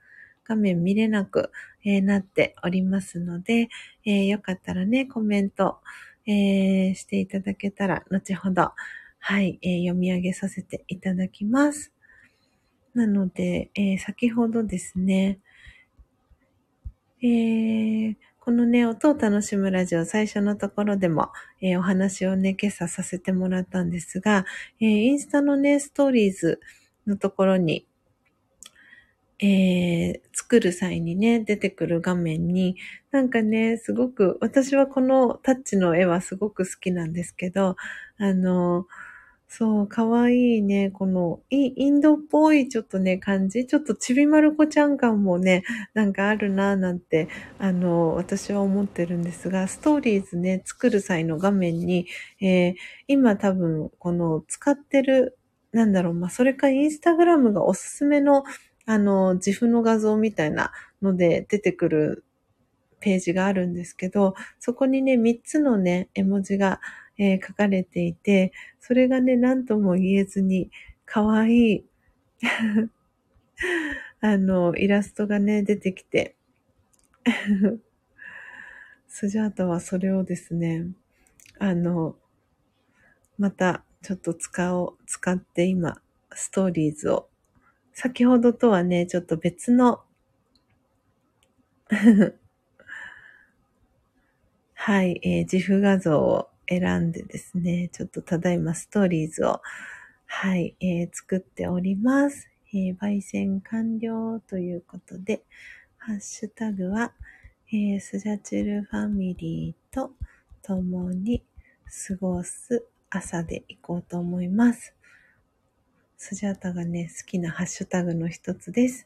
画面見れなく、なっておりますので、よかったらね、コメント、していただけたら、後ほど、はい、読み上げさせていただきます。なので、先ほどですね、このね、音を楽しむラジオ、最初のところでも、お話をね、今朝させてもらったんですが、インスタのね、ストーリーズのところに、作る際にね、出てくる画面に、なんかね、すごく、私はこのタッチの絵はすごく好きなんですけど、そう、かわいいね、このインドっぽいちょっとね、感じ、ちょっとちびまる子ちゃん感もね、なんかあるなぁなんて、私は思ってるんですが、ストーリーズね、作る際の画面に、今多分、この使ってる、なんだろう、まあ、それかインスタグラムがおすすめの、自負の画像みたいなので出てくるページがあるんですけど、そこにね、3つのね、絵文字が、書かれていて、それがね、何とも言えずに、かわいい、イラストがね、出てきて、スジャータはそれをですね、また、ちょっと使って今、ストーリーズを、先ほどとはね、ちょっと別の、はい、自負画像を選んでですね、ちょっとただいまストーリーズを、はい、作っております。焙煎完了ということで、ハッシュタグは、スジャチルファミリーと共に過ごす朝でいこうと思います。スジャータがね、好きなハッシュタグの一つです。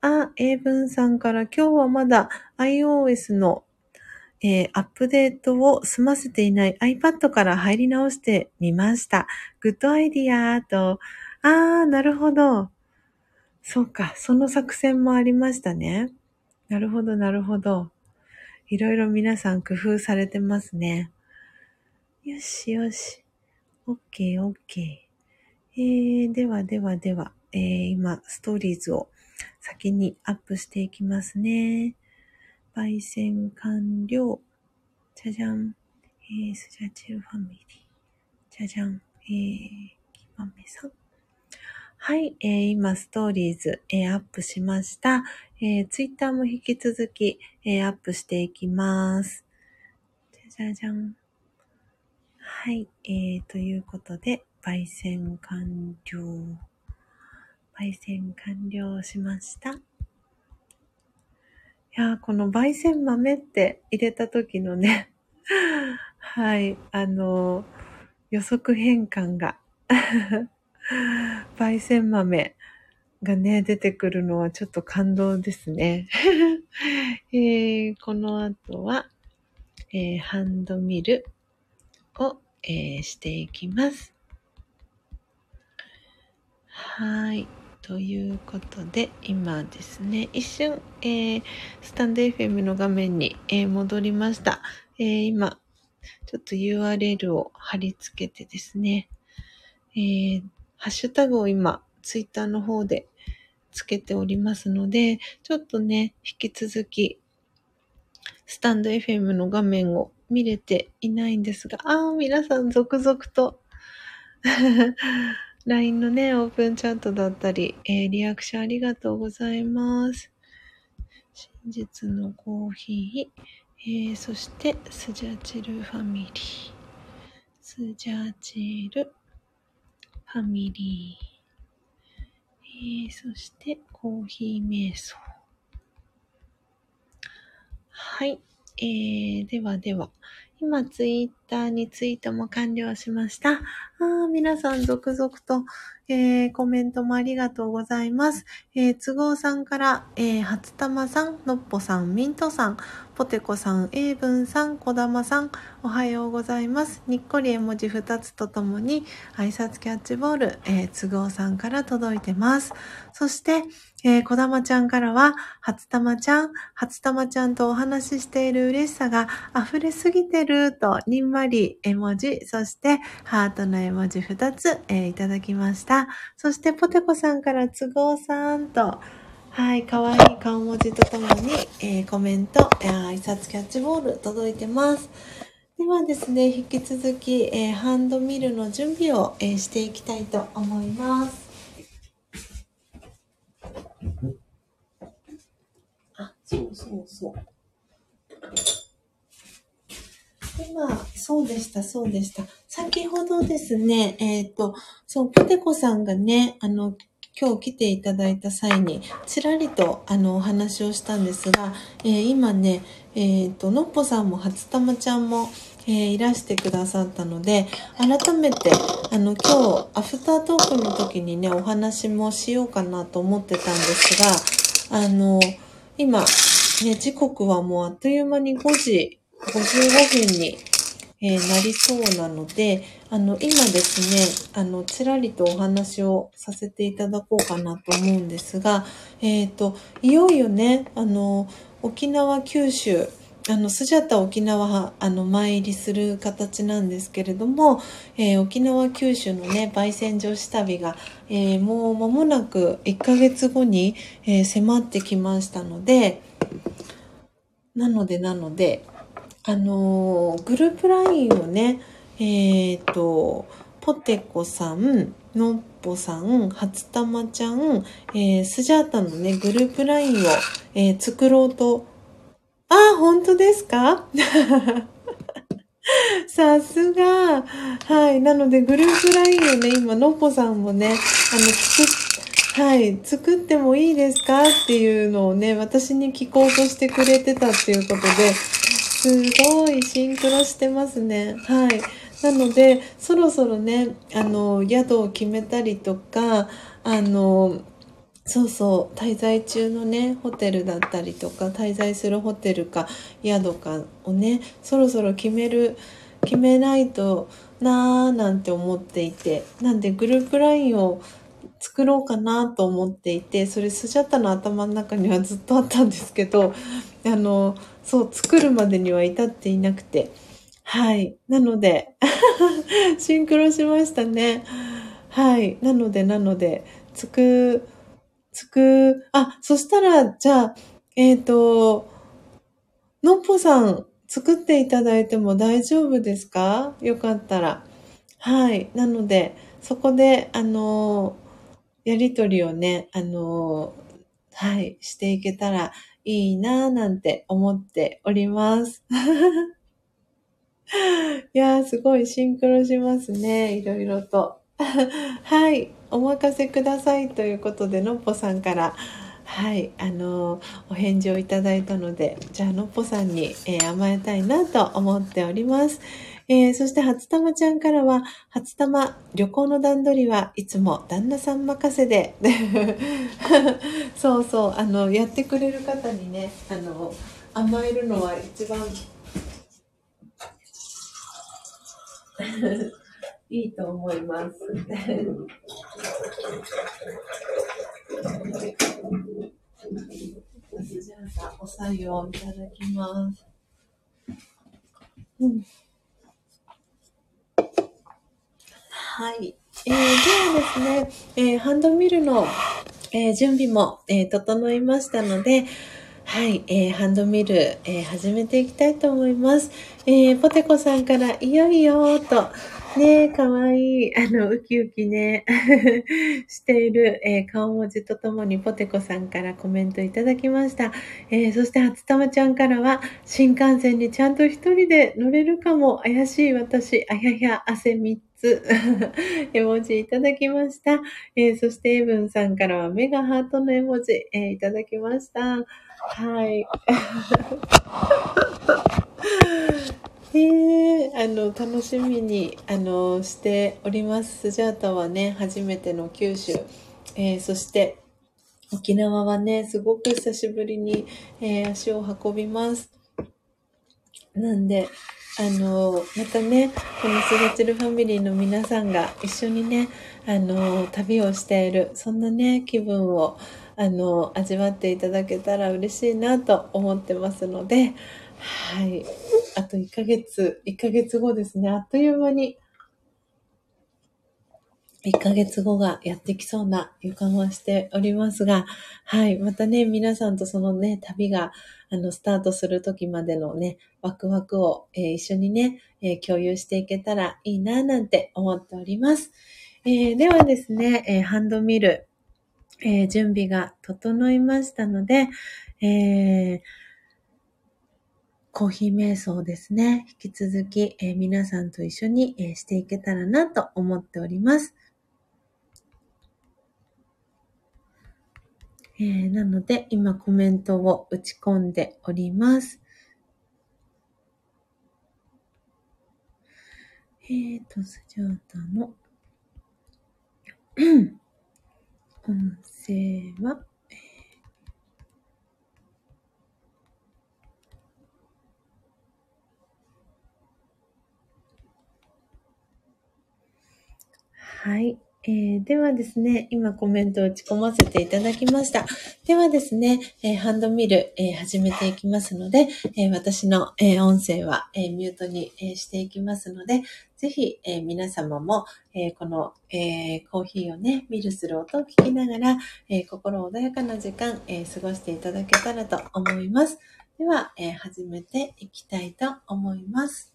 あ、英文さんから今日はまだ iOS の、アップデートを済ませていない iPad から入り直してみました。グッドアイディアと、あー、なるほど。そうか、その作戦もありましたね。なるほど、なるほど。いろいろ皆さん工夫されてますね。よしよし。OK、OK。では、今、ストーリーズを先にアップしていきますね。焙煎完了。じゃじゃん。スジャチルファミリー。じゃじゃん。きまめさん。はい、今、ストーリーズ、アップしました。ツイッターも引き続き、アップしていきます。じゃじゃん。はい、ということで、焙煎完了。焙煎完了しました。いやー、この焙煎豆って入れた時のね、はい、予測変換が、焙煎豆がね、出てくるのはちょっと感動ですね、この後は、ハンドミルを、していきます。はい。ということで、今ですね、一瞬、スタンド FM の画面に、戻りました。今、ちょっと URL を貼り付けてですね、ハッシュタグを今、ツイッターの方でつけておりますので、ちょっとね、引き続き、スタンド FM の画面を見れていないんですが、皆さん続々と、LINE のね、オープンチャットだったり、リアクションありがとうございます。真実のコーヒー、そして、スジャチルファミリー。スジャチルファミリー。そして、コーヒー瞑想。はい。では、今ツイッターにツイートも完了しました。皆さん続々と、コメントもありがとうございます。都合さんから、初玉さん、のっぽさん、ミントさん、ポテコさん、英文さん、こだまさん、おはようございます。にっこり絵文字2つとともに挨拶キャッチボール、都合さんから届いてます。そして、こだまちゃんからは、初玉ちゃんとお話ししている嬉しさが溢れすぎてると、にんまり絵文字、そしてハートの絵文字2つ、いただきました。そして、ポテコさんから都合さんと、はい、かわいい顔文字とともに、コメント、挨拶キャッチボール届いてます。ではですね、引き続き、ハンドミルの準備を、していきたいと思います。あ、そうそうそう。今、そうでした。先ほどですね、ポテコさんがね、今日来ていただいた際に、ちらりと、お話をしたんですが、今ね、のっぽさんも初玉ちゃんも、いらしてくださったので、改めて、今日、アフタートークの時にね、お話もしようかなと思ってたんですが、今、ね、時刻はもうあっという間に5時55分に、なりそうなので、今ですね、ちらりとお話をさせていただこうかなと思うんですが、いよいよね、沖縄、九州、スジャタ沖縄、前入りする形なんですけれども、沖縄九州のね、焙煎女子旅が、もう間もなく1ヶ月後に、迫ってきましたので、なので、グループラインをね、ポテコさん、のっぽさん、初玉ちゃん、スジャータのね、グループラインを、作ろうと、あ、本当ですかさすが。はい。なので、グループラインをね、今、のっぽさんもね、作ってもいいですかっていうのをね、私に聞こうとしてくれてたっていうことで、すごいシンクロしてますね。はい。なので、そろそろね、宿を決めたりとか、そうそう、滞在中のね、ホテルだったりとか、滞在するホテルか、宿かをね、そろそろ決めないとなぁ、なんて思っていて、なんでグループラインを作ろうかなと思っていて、それスジャタの頭の中にはずっとあったんですけど、そう、作るまでには至っていなくて、はい。なので、シンクロしましたね。はい。なので、あ、そしたら、じゃあ、のっぽさん、作っていただいても大丈夫ですか？よかったら。はい。なので、そこで、やりとりをね、していけたらいいなぁ、なんて思っております。いやー、すごいシンクロしますね、いろいろと。はい。お任せくださいということで、のっぽさんから、はい、お返事をいただいたので、じゃあ、のっぽさんに、甘えたいなと思っております。そして、初玉ちゃんからは、初玉、旅行の段取りはいつも旦那さん任せで、そうそう、やってくれる方にね、甘えるのは一番いいと思います。じゃあ、おさゆをいただきます。うん、はい。ではですね、ハンドミルの、準備も、整いましたので、はい、ハンドミル、始めていきたいと思います。ポテコさんから、いよいよと、ねえ、かわいい、ウキウキね、している、顔文字とともにポテコさんからコメントいただきました。そして、初玉ちゃんからは、新幹線にちゃんと一人で乗れるかも、怪しい私、あやや、汗3つ、絵文字いただきました。そして、エブンさんからは、目がハートの絵文字、いただきました。はい。楽しみに、しております。スジャータはね、初めての九州。そして、沖縄はね、すごく久しぶりに、足を運びます。なんで、またね、このスガチルファミリーの皆さんが一緒にね、旅をしている、そんなね、気分を、味わっていただけたら嬉しいなと思ってますので、はい。あと1ヶ月後ですね。あっという間に、1ヶ月後がやってきそうな予感はしておりますが、はい。またね、皆さんとそのね、旅が、スタートする時までのね、ワクワクを、一緒にね、共有していけたらいいな、なんて思っております。ではですね、ハンドミル、準備が整いましたので、コーヒー瞑想ですね、引き続き、皆さんと一緒に、していけたらなと思っております。なので今コメントを打ち込んでおります。スジャータの音声ははい。ではですね、今コメントを打ち込ませていただきました。ではですね、ハンドミル、始めていきますので、私の、音声は、ミュートに、していきますので、ぜひ、皆様も、この、コーヒーをね、ミルする音を聞きながら、心穏やかな時間、過ごしていただけたらと思います。では、始めていきたいと思います。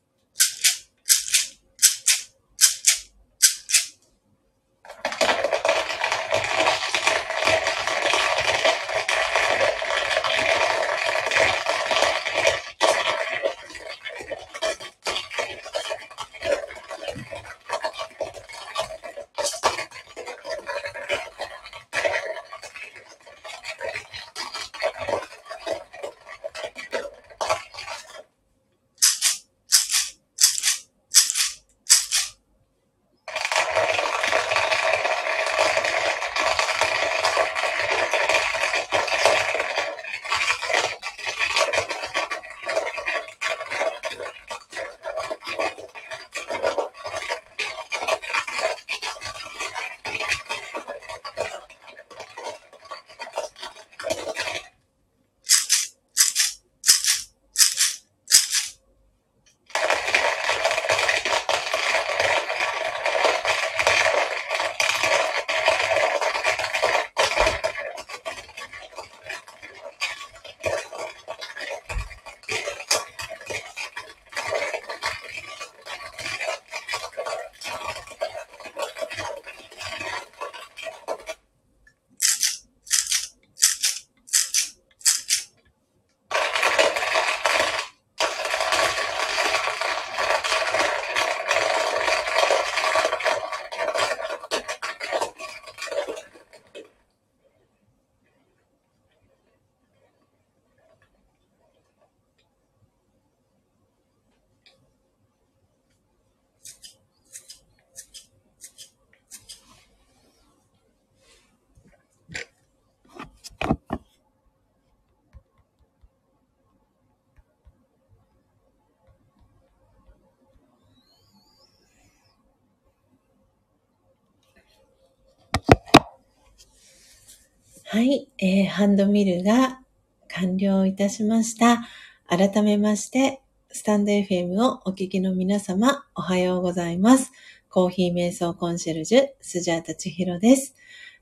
はい、ハンドミルが完了いたしました。改めまして、スタンド FM をお聞きの皆様、おはようございます。コーヒー瞑想コンシェルジュ、スジャータ千尋です。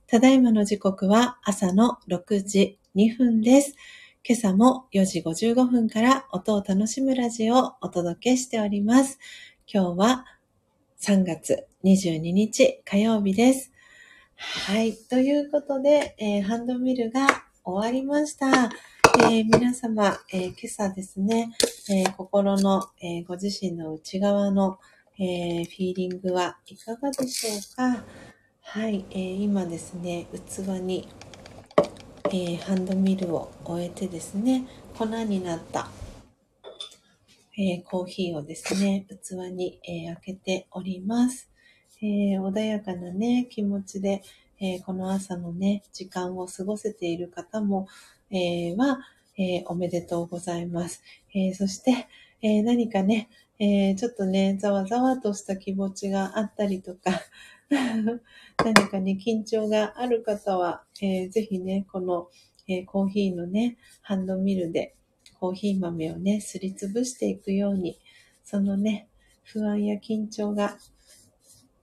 ただいまの時刻は朝の6時2分です。今朝も4時55分から音を楽しむラジオをお届けしております。今日は3月22日火曜日です。はい。ということで、ハンドミルが終わりました。皆様、今朝ですね、心の、ご自身の内側の、フィーリングはいかがでしょうか。はい。今ですね、器に、ハンドミルを終えてですね、粉になった、コーヒーをですね、器に、開けております。穏やかなね気持ちで、この朝のね時間を過ごせている方も、おめでとうございます。そして、何かね、ちょっとねざわざわとした気持ちがあったりとか何かね緊張がある方は、ぜひねこの、コーヒーのねハンドミルでコーヒー豆をねすりつぶしていくようにそのね不安や緊張が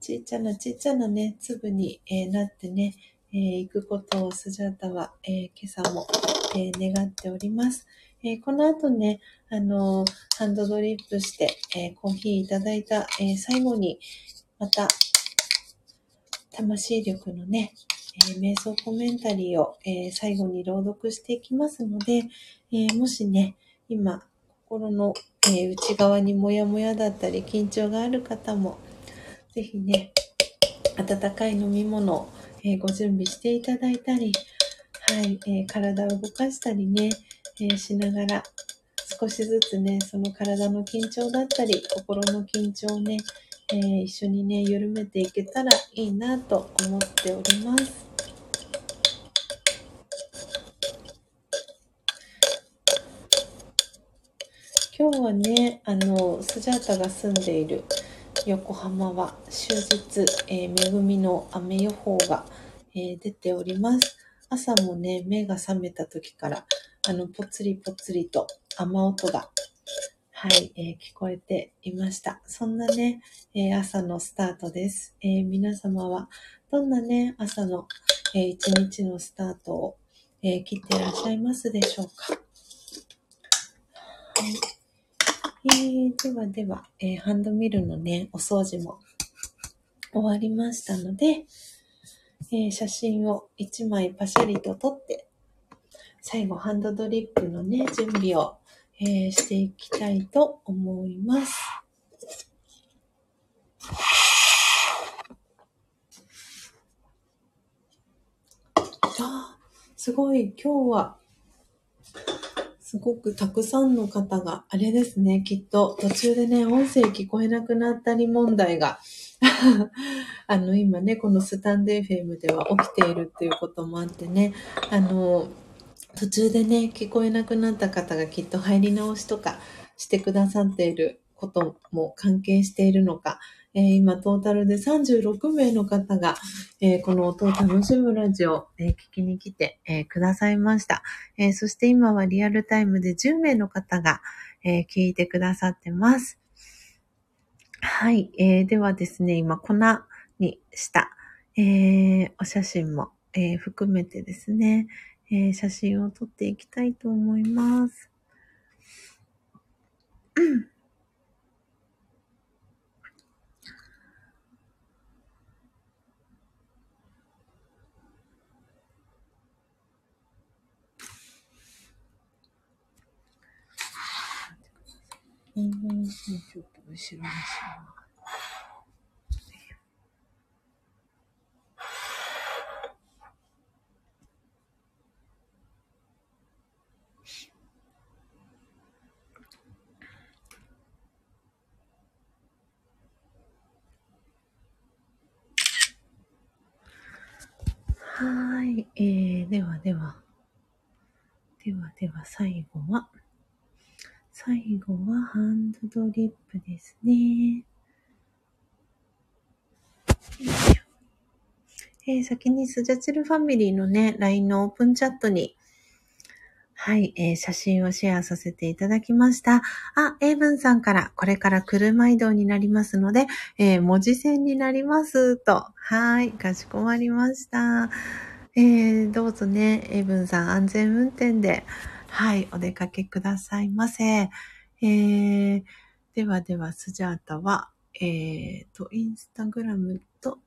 ちっちゃなね、粒に、なってね、行くことをスジャータは、今朝も、願っております。この後ね、ハンドドリップして、コーヒーいただいた、最後に、また、魂力のね、瞑想コメンタリーを、最後に朗読していきますので、もしね、今、心の、内側にモヤモヤだったり緊張がある方もぜひね、温かい飲み物を、ご準備していただいたり、はい、体を動かしたりね、しながら少しずつね、その体の緊張だったり心の緊張をね、一緒にね緩めていけたらいいなと思っております。今日はね、スジャータが住んでいる横浜は終日、恵みの雨予報が、出ております。朝もね、目が覚めた時から、ぽつりぽつりと雨音が、はい、聞こえていました。そんなね、朝のスタートです。皆様は、どんなね、朝の、一日のスタートを、切っていらっしゃいますでしょうか。はい。では、ハンドミルのね、お掃除も終わりましたので、写真を1枚パシャリと撮って、最後ハンドドリップのね、準備を、していきたいと思います。あ、すごい、今日は、すごくたくさんの方が、あれですね、きっと途中でね、音声聞こえなくなったり問題が、今ね、このスタンドFMでは起きているっていうこともあってね、途中でね、聞こえなくなった方がきっと入り直しとかしてくださっていることも関係しているのか、今トータルで36名の方が、この音を楽しむラジオを、聞きに来て、くださいました、そして今はリアルタイムで10名の方が、聞いてくださってます。はい、ではですね、今粉にした、お写真も、含めてですね、写真を撮っていきたいと思います。ちょっと後ろにします。はい、では最後はハンドドリップですね。先にスジャチルファミリーのね、LINE のオープンチャットに、はい、写真をシェアさせていただきました。あ、エイブンさんから、これから車移動になりますので、文字線になりますと、はい、かしこまりました。どうぞね、エイブンさん、安全運転で、はい、お出かけくださいませ。では、スジャータは、インスタグラムと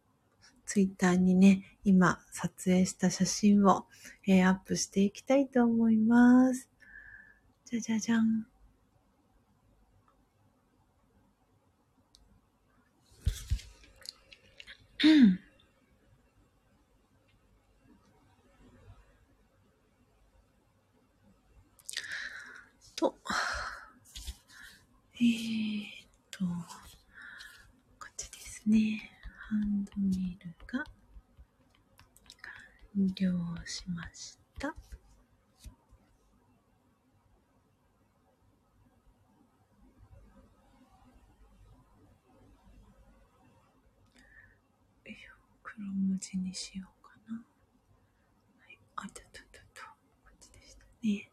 ツイッターにね、今撮影した写真を、アップしていきたいと思います。じゃじゃじゃん。こっちですね。ハンドミルが完了しました。黒文字にしようかな。はい、こっちでしたね。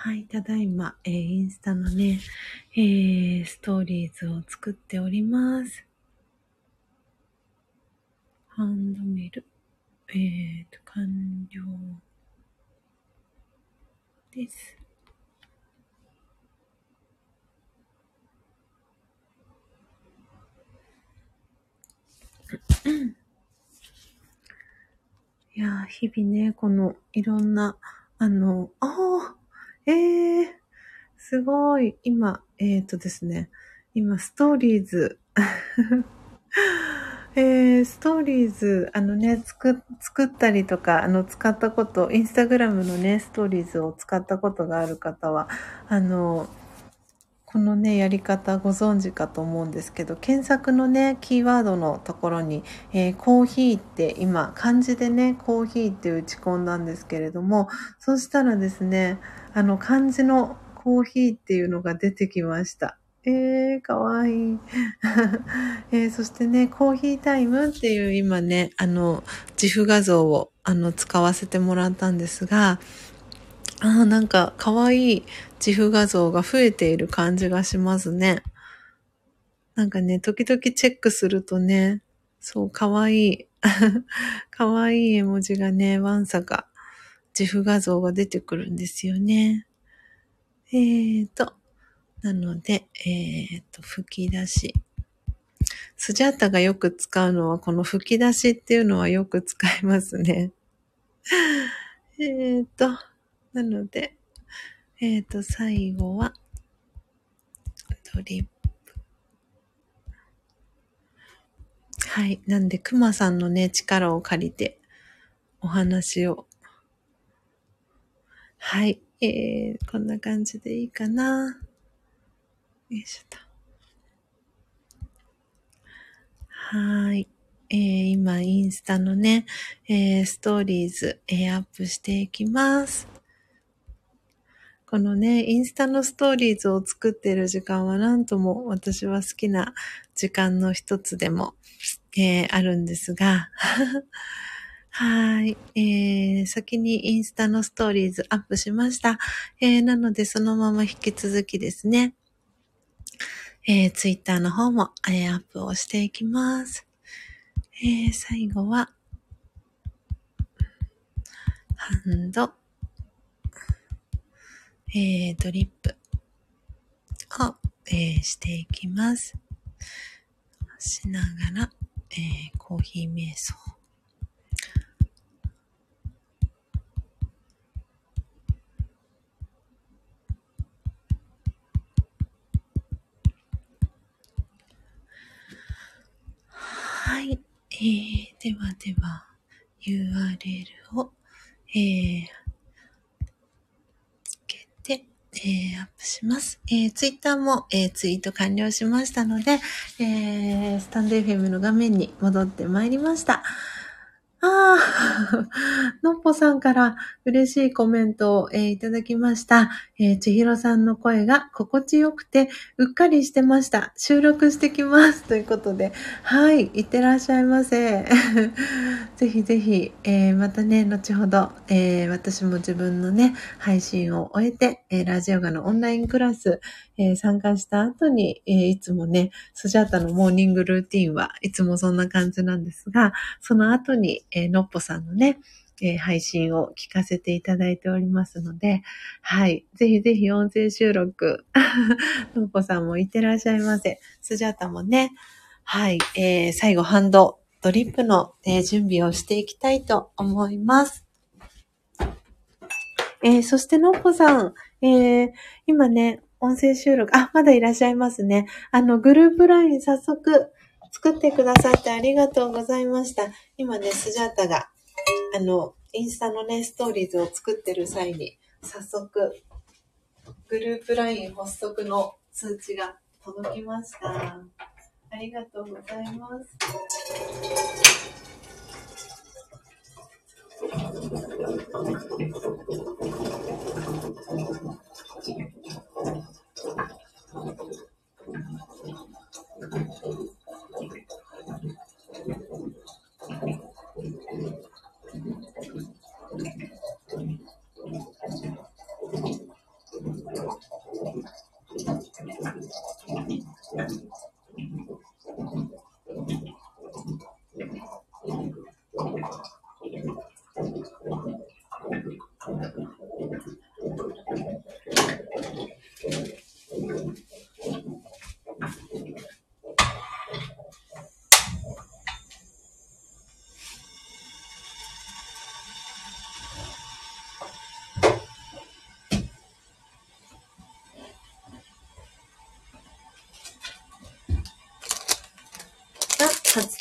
はい、ただいま、インスタのね、ストーリーズを作っております。ハンドミル、完了です。いや、日々ね、このいろんな、あ、すごい。今、ですね。今、ストーリーズ。ストーリーズ、作ったりとか、使ったこと、インスタグラムのね、ストーリーズを使ったことがある方は、このね、やり方ご存知かと思うんですけど、検索のね、キーワードのところに、コーヒーって今、漢字でね、コーヒーって打ち込んだんですけれども、そうしたらですね、漢字のコーヒーっていうのが出てきました。かわいい。そしてね、コーヒータイムっていう今ね、自負画像を使わせてもらったんですが、なんかかわいい自負画像が増えている感じがしますね。なんかね、時々チェックするとね、そうかわいいかわいい絵文字がね、わんさか自負画像が出てくるんですよね。なので、吹き出し。スジャタがよく使うのは、この吹き出しっていうのはよく使いますね。なので、最後は、ドリップ。はい。なんで、熊さんのね、力を借りて、お話を。はい。こんな感じでいいかな。よいしょと。はい。今、インスタのね、ストーリーズ、アップしていきます。このね、インスタのストーリーズを作っている時間はなんとも私は好きな時間の一つでも、あるんですが、はい、先にインスタのストーリーズアップしました。なので、そのまま引き続きですね。ツイッターの方も、アップをしていきます。最後は、ハンド、ドリップを、していきます。しながら、コーヒー瞑想。はい、では URL を、つけて、アップします。Twitter も、ツイート完了しましたので、スタンド FM の画面に戻ってまいりました。のっぽさんから嬉しいコメントを、いただきました。ちひろさんの声が心地よくてうっかりしてました。収録してきます。ということで、はい、いってらっしゃいませ。ぜひぜひ、またね、後ほど、私も自分のね、配信を終えて、ラジオガのオンラインクラス、参加した後に、いつもね、スジャータのモーニングルーティーンはいつもそんな感じなんですが、その後に、のっぽさんのね、配信を聞かせていただいておりますので、はい、ぜひぜひ音声収録、のっぽさんもいってらっしゃいませ。スジャータもね、はい、最後ハンドドリップの、準備をしていきたいと思います。そしてのっぽさん、今ね、音声収録、まだいらっしゃいますね。グループライン早速作ってくださってありがとうございました。今ね、スジャータが、インスタのね、ストーリーズを作ってる際に、早速、グループライン発足の通知が届きました。ありがとうございます。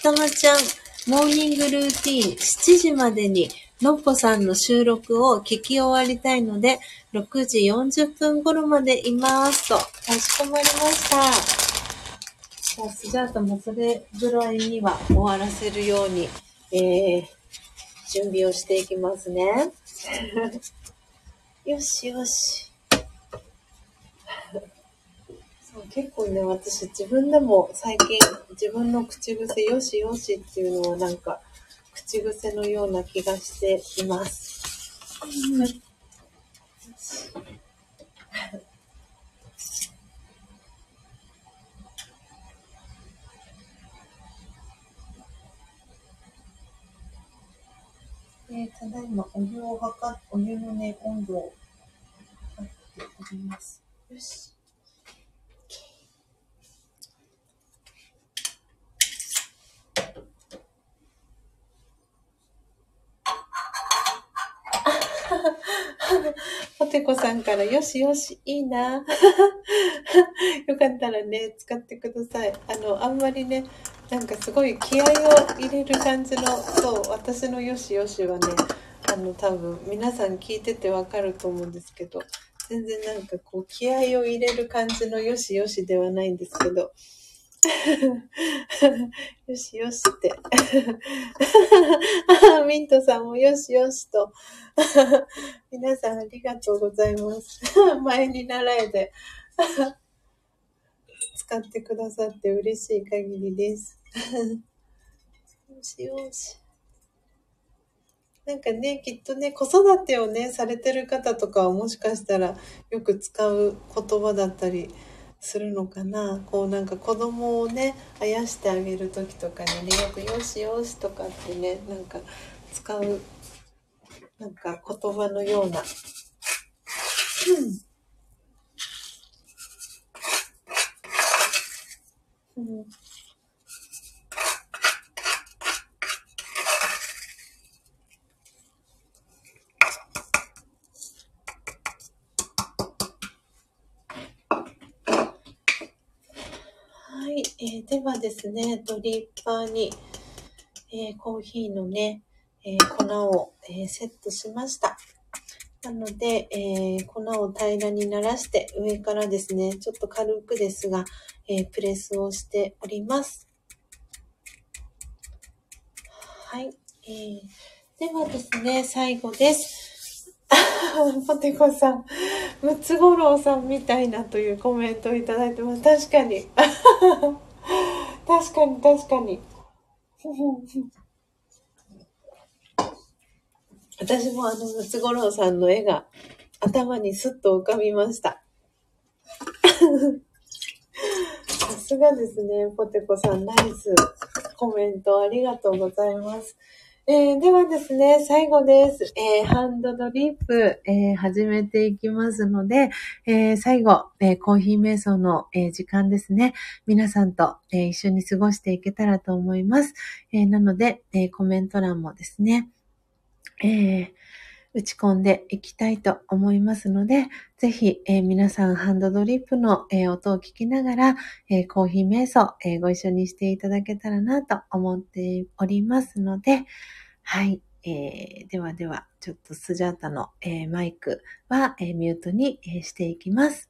たまちゃん、モーニングルーティーン7時までにのっぽさんの収録を聞き終わりたいので、6時40分頃までいますと、かしこまりました。スジャータもそれぐらいには終わらせるように、準備をしていきますね。よしよし。結構ね、私自分でも最近自分の口癖よしよしっていうのはなんか口癖のような気がしています、ただいまお湯のね温度を測っております。よし、ポテコさんからよしよしいいなよかったらね使ってください。あんまりねなんかすごい気合を入れる感じの、そう私のよしよしはね多分皆さん聞いててわかると思うんですけど、全然なんかこう気合を入れる感じのよしよしではないんですけどよしよしってミントさんもよしよしと皆さんありがとうございます前に習えで使ってくださって嬉しい限りですよしよし、なんかねきっとね子育てをねされてる方とかはもしかしたらよく使う言葉だったりするのかな。こうなんか子供をねあやしてあげる時とかに、ね、よくよしよしとかってねなんか使うなんか言葉のような、ではですね、ドリッパーに、コーヒーのね、粉を、セットしました。なので、粉を平らにならして上からですね、ちょっと軽くですが、プレスをしております。はい、ではですね、最後です。ポテコさん、ムツゴロウさんみたいなというコメントをいただいてます。確かに。確かに、確かに。私もムツゴロウさんの絵が頭にすっと浮かびました。さすがですね、ポテコさん、ナイスコメントありがとうございます。ではですね、最後です。ハンドドリップ、始めていきますので、最後、コーヒー瞑想の、時間ですね。皆さんと、一緒に過ごしていけたらと思います。なので、コメント欄もですね、打ち込んでいきたいと思いますので、ぜひ、皆さんハンドドリップの、音を聞きながら、コーヒー瞑想、ご一緒にしていただけたらなと思っておりますので、はい、ではではちょっとスジャータの、マイクは、ミュートに、していきます。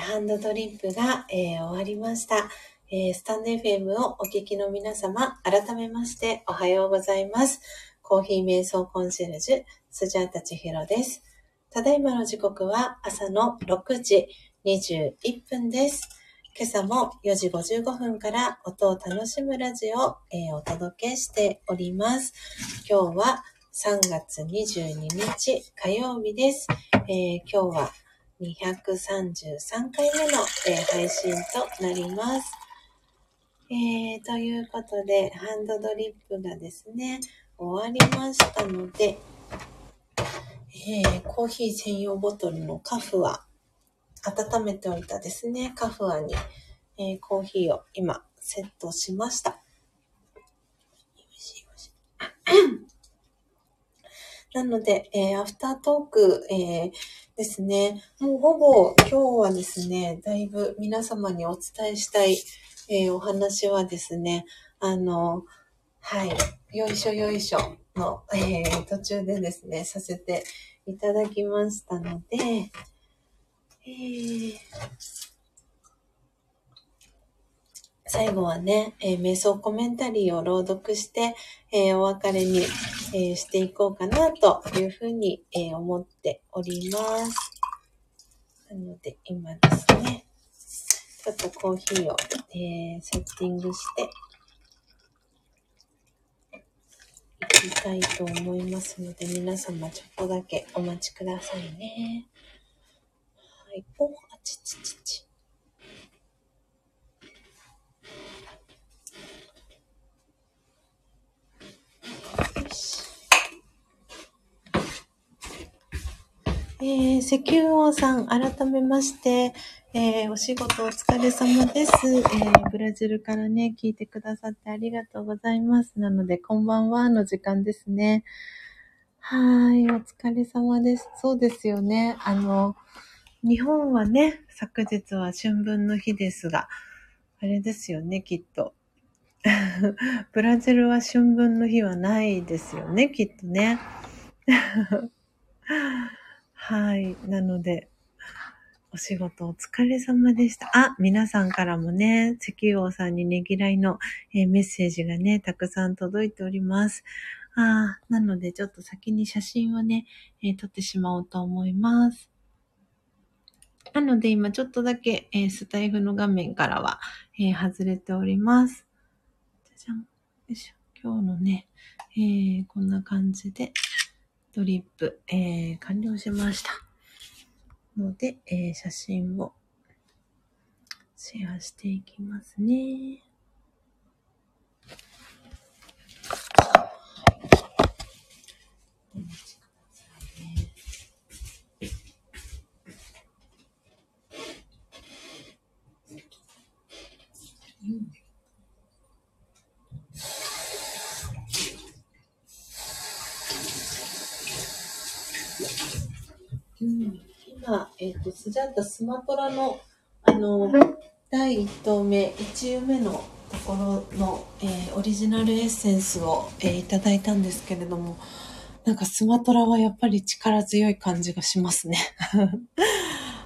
ハンドドリップが、終わりました。スタンド FM をお聞きの皆様、改めましておはようございます。コーヒー瞑想コンシェルジュ、スジャータチヒロです。ただいまの時刻は朝の6時21分です。今朝も4時55分から音を楽しむラジオを、お届けしております。今日は3月22日火曜日です。今日は233回目の、配信となります。ということで、ハンドドリップがですね、終わりましたので、コーヒー専用ボトルのカフア、温めておいたですね、カフアに、コーヒーを今セットしました。なので、アフタートーク、ですね、もうほぼ今日はですね、だいぶ皆様にお伝えしたい、お話はですね、はい、よいしょよいしょの、途中でですね、させていただきましたので、最後はね、瞑想コメンタリーを朗読して、お別れに、していこうかなというふうに、思っております。なので今ですね、ちょっとコーヒーを、セッティングしていきたいと思いますので、皆様ちょっとだけお待ちくださいね。はい、あちちちち。石油王さん、改めまして、お仕事お疲れ様です、ブラジルからね、聞いてくださってありがとうございます。なので、こんばんはの時間ですね。はい、お疲れ様です。そうですよね。日本はね、昨日は春分の日ですが、あれですよね、きっと。ブラジルは春分の日はないですよね、きっとね。はい。なので、お仕事お疲れ様でした。あ、皆さんからもね、石油王さんにねぎらいの、メッセージがね、たくさん届いております。あ、なので、ちょっと先に写真をね、撮ってしまおうと思います。なので、今ちょっとだけ、スタイフの画面からは、外れております。じゃじゃん。よいしょ。今日のね、こんな感じで。ドリップ、完了しましたので、写真をシェアしていきますね。今、スジャータスマトラの、第1投目、1湯目のところの、オリジナルエッセンスを、いただいたんですけれども、なんかスマトラはやっぱり力強い感じがしますね。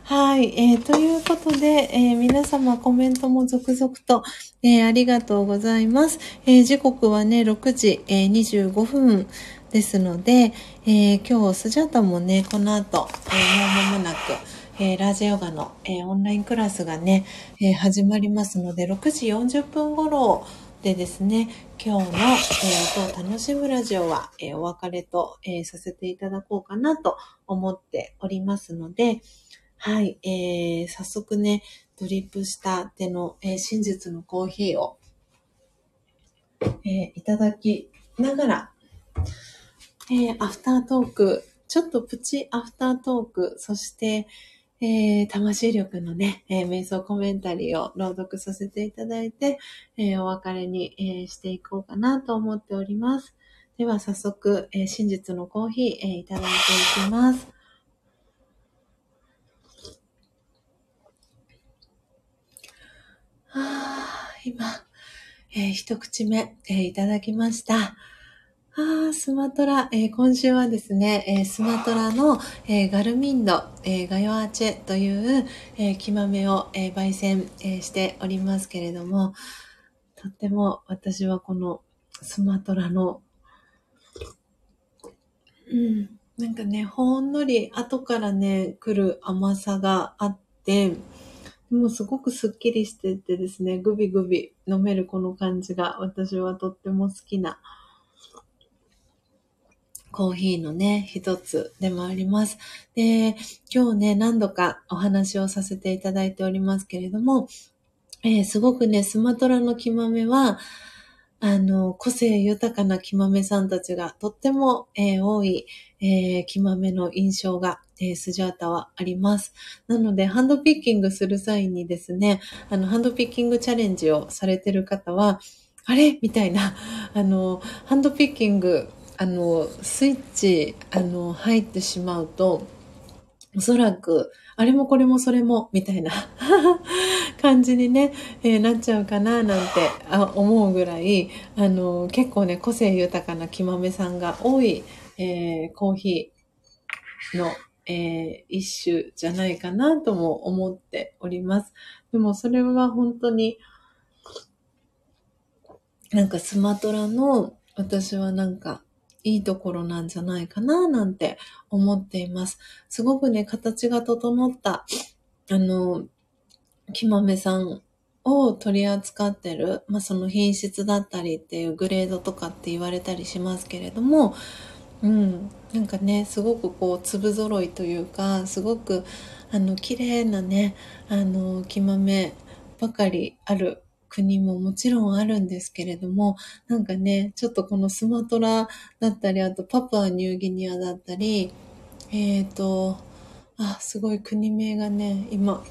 はい、ということで、皆様コメントも続々と、ありがとうございます。時刻はね、6時、25分。ですので、今日スジャタもね、この後、もう間もなく、ラージヨガの、オンラインクラスがね、始まりますので、6時40分頃でですね、今日の、音を楽しむラジオは、お別れと、させていただこうかなと思っておりますので、はい、早速ね、ドリップしたての、真実のコーヒーを、いただきながら、アフタートーク、ちょっとプチアフタートーク、そして、魂力のね、瞑想コメンタリーを朗読させていただいて、お別れに、していこうかなと思っております。では早速、真実のコーヒー、いただいていきます。今、一口目、いただきました。スマトラ、今週はですね、スマトラの、ガルミンド、ガヨアチェという、木豆を、焙煎、しておりますけれども、とっても私はこのスマトラの、なんかね、ほんのり後からね、来る甘さがあって、もうすごくスッキリしててですね、グビグビ飲めるこの感じが私はとっても好きな、コーヒーのね、一つでもあります。で、今日ね、何度かお話をさせていただいておりますけれども、すごくね、スマトラの木豆は、個性豊かな木豆さんたちがとっても、多い、木豆の印象が、スジャータはあります。なので、ハンドピッキングする際にですね、ハンドピッキングチャレンジをされてる方は、あれみたいな、ハンドピッキング、スイッチ、入ってしまうと、おそらく、あれもこれもそれも、みたいな感じにね、なっちゃうかな、なんて思うぐらい、結構ね、個性豊かな木豆さんが多い、コーヒーの、一種じゃないかな、とも思っております。でも、それは本当に、なんかスマトラの、私はなんか、いいところなんじゃないかななんて思っています。すごくね、形が整った、木豆さんを取り扱ってる、まあ、その品質だったりっていうグレードとかって言われたりしますけれども、なんかね、すごくこう、粒揃いというか、すごく、綺麗なね、木豆ばかりある、国ももちろんあるんですけれども、なんかね、ちょっとこのスマトラだったり、あとパプアニューギニアだったり、すごい国名がね、今、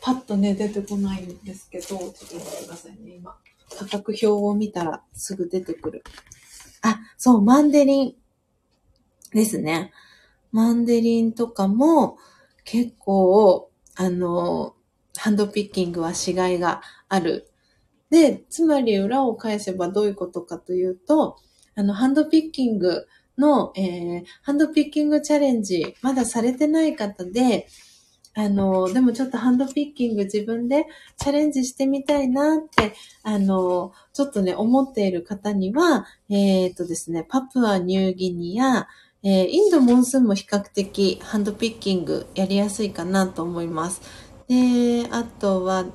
パッとね、出てこないんですけど、ちょっと待ってくださいね、今。価格表を見たらすぐ出てくる。あ、そう、マンデリンですね。マンデリンとかも結構、ハンドピッキングは違いがある。で、つまり裏を返せばどういうことかというと、ハンドピッキングの、ハンドピッキングチャレンジ、まだされてない方で、でもちょっとハンドピッキング自分でチャレンジしてみたいなって、ちょっとね、思っている方には、ですね、パプアニューギニア、インドモンスーンも比較的ハンドピッキングやりやすいかなと思います。で、あとは、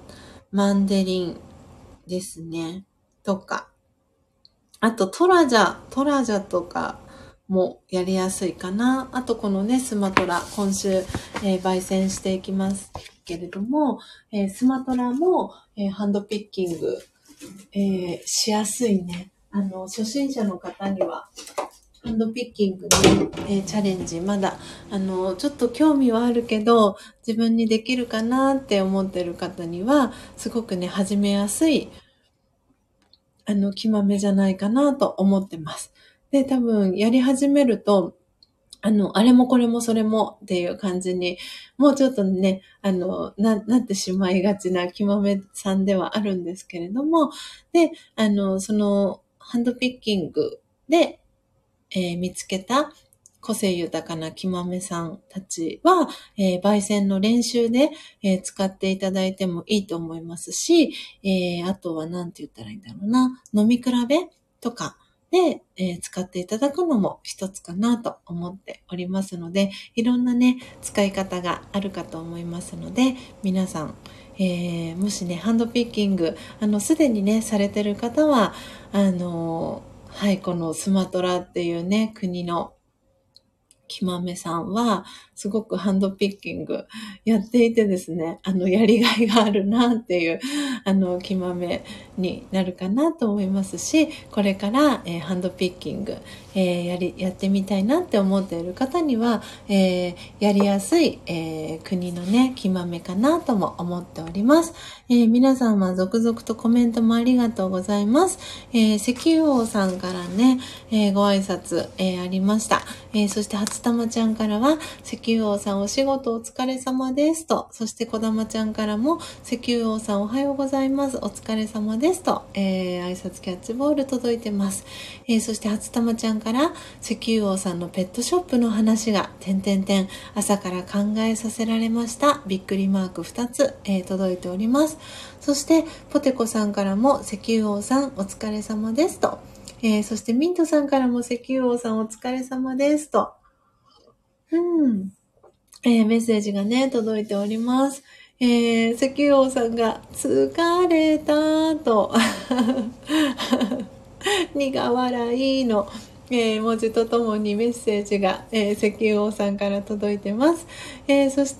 マンデリン、ですね。とか。あと、トラジャとかもやりやすいかな。あと、このね、スマトラ、今週、焙煎していきますけれども、スマトラも、ハンドピッキング、しやすいね。初心者の方には、ハンドピッキングに、チャレンジ、まだ、ちょっと興味はあるけど、自分にできるかなって思ってる方には、すごくね、始めやすい、木豆じゃないかなと思ってます。で、多分、やり始めると、あれもこれもそれもっていう感じに、もうちょっとね、なってしまいがちな木豆さんではあるんですけれども、で、その、ハンドピッキングで、見つけた個性豊かな木豆さんたちは、焙煎の練習で、使っていただいてもいいと思いますし、あとは何て言ったらいいんだろうな、飲み比べとかで、使っていただくのも一つかなと思っておりますので、いろんなね、使い方があるかと思いますので、皆さん、もしね、ハンドピッキング、すでにね、されてる方は、はい、このスマトラっていうね、国の木豆さんは、すごくハンドピッキングやっていてですね、やりがいがあるなっていう、木豆になるかなと思いますし、これから、ハンドピッキング、やってみたいなって思っている方には、やりやすい、国のね、木豆かなとも思っております。皆さんは続々とコメントもありがとうございます。石王さんからね、ご挨拶、ありました。そして初玉ちゃんからは、石王さんお仕事お疲れ様ですと、そして小玉ちゃんからも石王さんおはようございます、お疲れ様ですと、挨拶キャッチボール届いてます。そして初玉ちゃんからから石油王さんのペットショップの話が…朝から考えさせられましたびっくりマーク2つ、届いております。そしてポテコさんからも石油王さんお疲れ様ですと、そしてミントさんからも石油王さんお疲れ様ですと、メッセージがね届いております。石油王さんが疲れたと苦笑いの、文字とともにメッセージが、石油王さんから届いてます。そし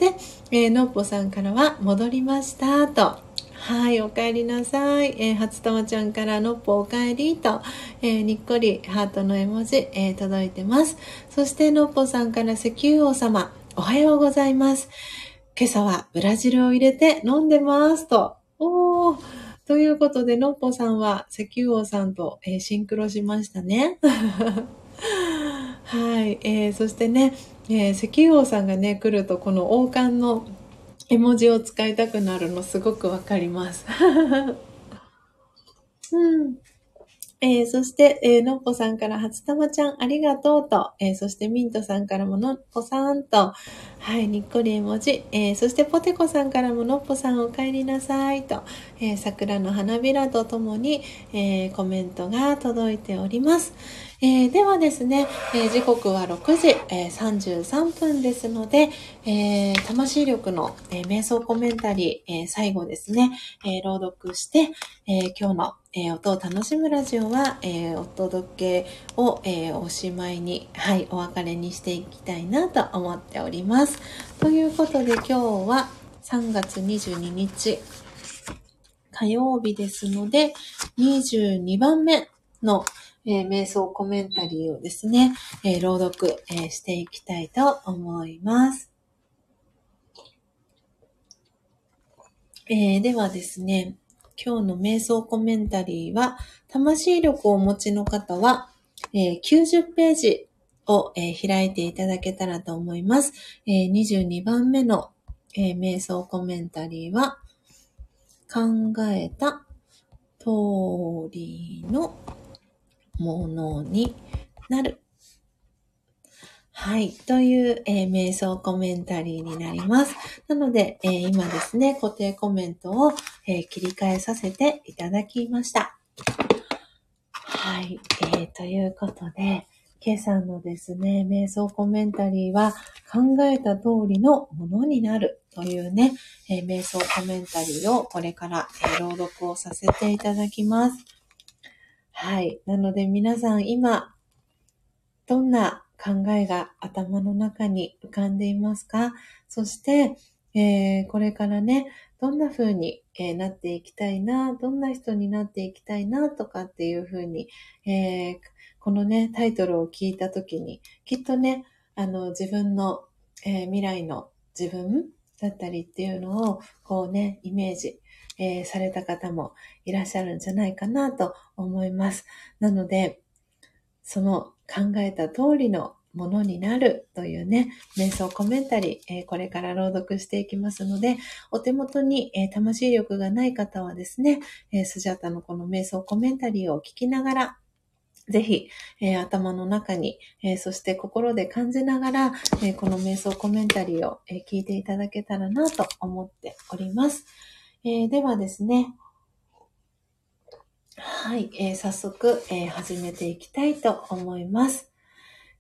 て、のっぽさんからは戻りましたと、はいおかえりなさい、初玉ちゃんからのっぽおかえりと、にっこりハートの絵文字、届いてます。そしてのっぽさんから石油王様おはようございます、今朝はブラジルを入れて飲んでますと、ということで、のっぽさんは石油王さんと、シンクロしましたね。はい、そしてね、石油王さんがね、来るとこの王冠の絵文字を使いたくなるのすごくわかります。そして、のっぽさんから初玉ちゃんありがとうと、そしてミントさんからものっぽさんと、はい、にっこり絵文字、そしてポテコさんからものっぽさんお帰りなさいと、桜の花びらとともに、コメントが届いております。ではですね、時刻は6時、33分ですので、魂力の、瞑想コメンタリー、最後ですね、朗読して、今日の、音を楽しむラジオは、お届けを、おしまいに、はい、お別れにしていきたいなと思っております。ということで今日は3月22日火曜日ですので、22番目の瞑想コメンタリーをですね、朗読、していきたいと思います。ではですね、今日の瞑想コメンタリーは、魂力をお持ちの方は、90ページを、開いていただけたらと思います。22番目の、瞑想コメンタリーは、考えた通りのものになる。はい。という、瞑想コメンタリーになります。なので、今ですね、固定コメントを、切り替えさせていただきました。はい。ということで、今朝のですね、瞑想コメンタリーは、考えた通りのものになるというね、瞑想コメンタリーをこれから、朗読をさせていただきます。はい。なので皆さん今、どんな考えが頭の中に浮かんでいますか？そして、これからね、どんな風に、なっていきたいな、どんな人になっていきたいなとかっていう風に、このね、タイトルを聞いたときに、きっとね、自分の、未来の自分だったりっていうのを、こうね、イメージ、された方もいらっしゃるんじゃないかなと思います。なので、その考えた通りのものになるというね、瞑想コメンタリー、これから朗読していきますので、お手元に、魂力がない方はですね、スジャタのこの瞑想コメンタリーを聞きながら、ぜひ、頭の中に、そして心で感じながら、この瞑想コメンタリーを、聞いていただけたらなと思っております。ではですね、はい、早速、始めていきたいと思います。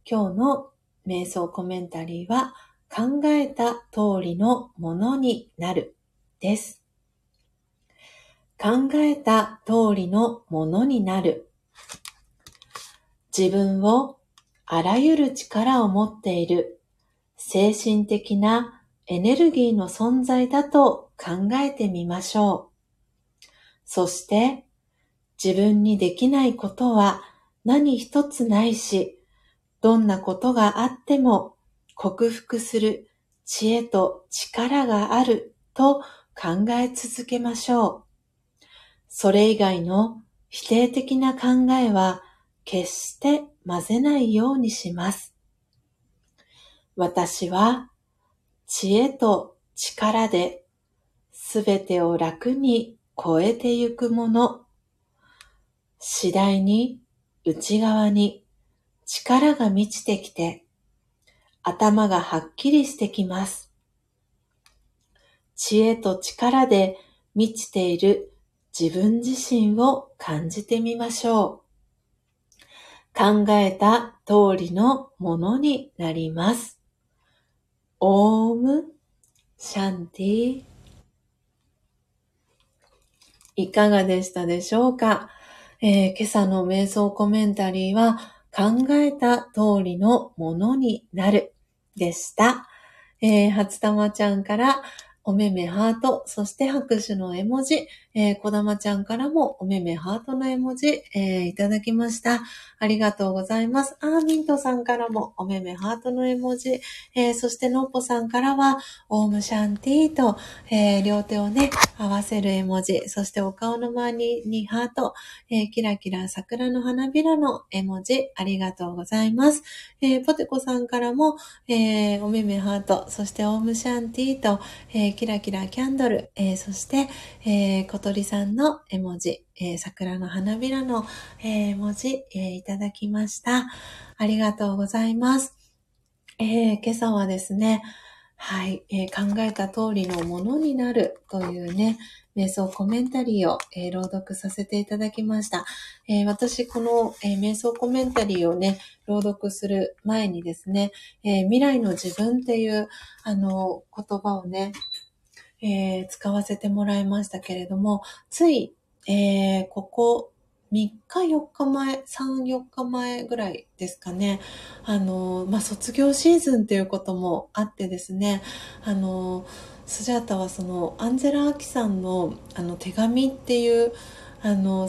今日の瞑想コメンタリーは、考えた通りのものになるです。考えた通りのものになる。自分をあらゆる力を持っている精神的なエネルギーの存在だと考えてみましょう。そして、自分にできないことは何一つないし、どんなことがあっても克服する知恵と力があると考え続けましょう。それ以外の否定的な考えは決して混ぜないようにします。私は知恵と力ですべてを楽に超えてゆくもの。次第に内側に力が満ちてきて、頭がはっきりしてきます。知恵と力で満ちている自分自身を感じてみましょう。考えた通りのものになります。オームシャンティ。いかがでしたでしょうか。今朝の瞑想コメンタリーは考えた通りのものになるでした。初玉ちゃんからおめめハート、そして拍手の絵文字、こだまちゃんからもおめめハートの絵文字、いただきました。ありがとうございます。アーミントさんからもおめめハートの絵文字、そしてのっぽさんからはオームシャンティーと、両手をね、合わせる絵文字、そしてお顔の周りにハート、キラキラ桜の花びらの絵文字、ありがとうございます。ポテコさんからも、おめめハート、そしてオームシャンティーと、キラキラキャンドル、そして、小鳥さんの絵文字、桜の花びらの、文字、いただきました。ありがとうございます。今朝はですね、はい、考えた通りのものになるというね、瞑想コメンタリーを、朗読させていただきました。私この、瞑想コメンタリーをね、朗読する前にですね、未来の自分っていう言葉をね、使わせてもらいましたけれども、つい、ここ3、4日前ぐらいですかね。卒業シーズンということもあってですね、スジャータはそのアンジェラ・アキさんの手紙っていう、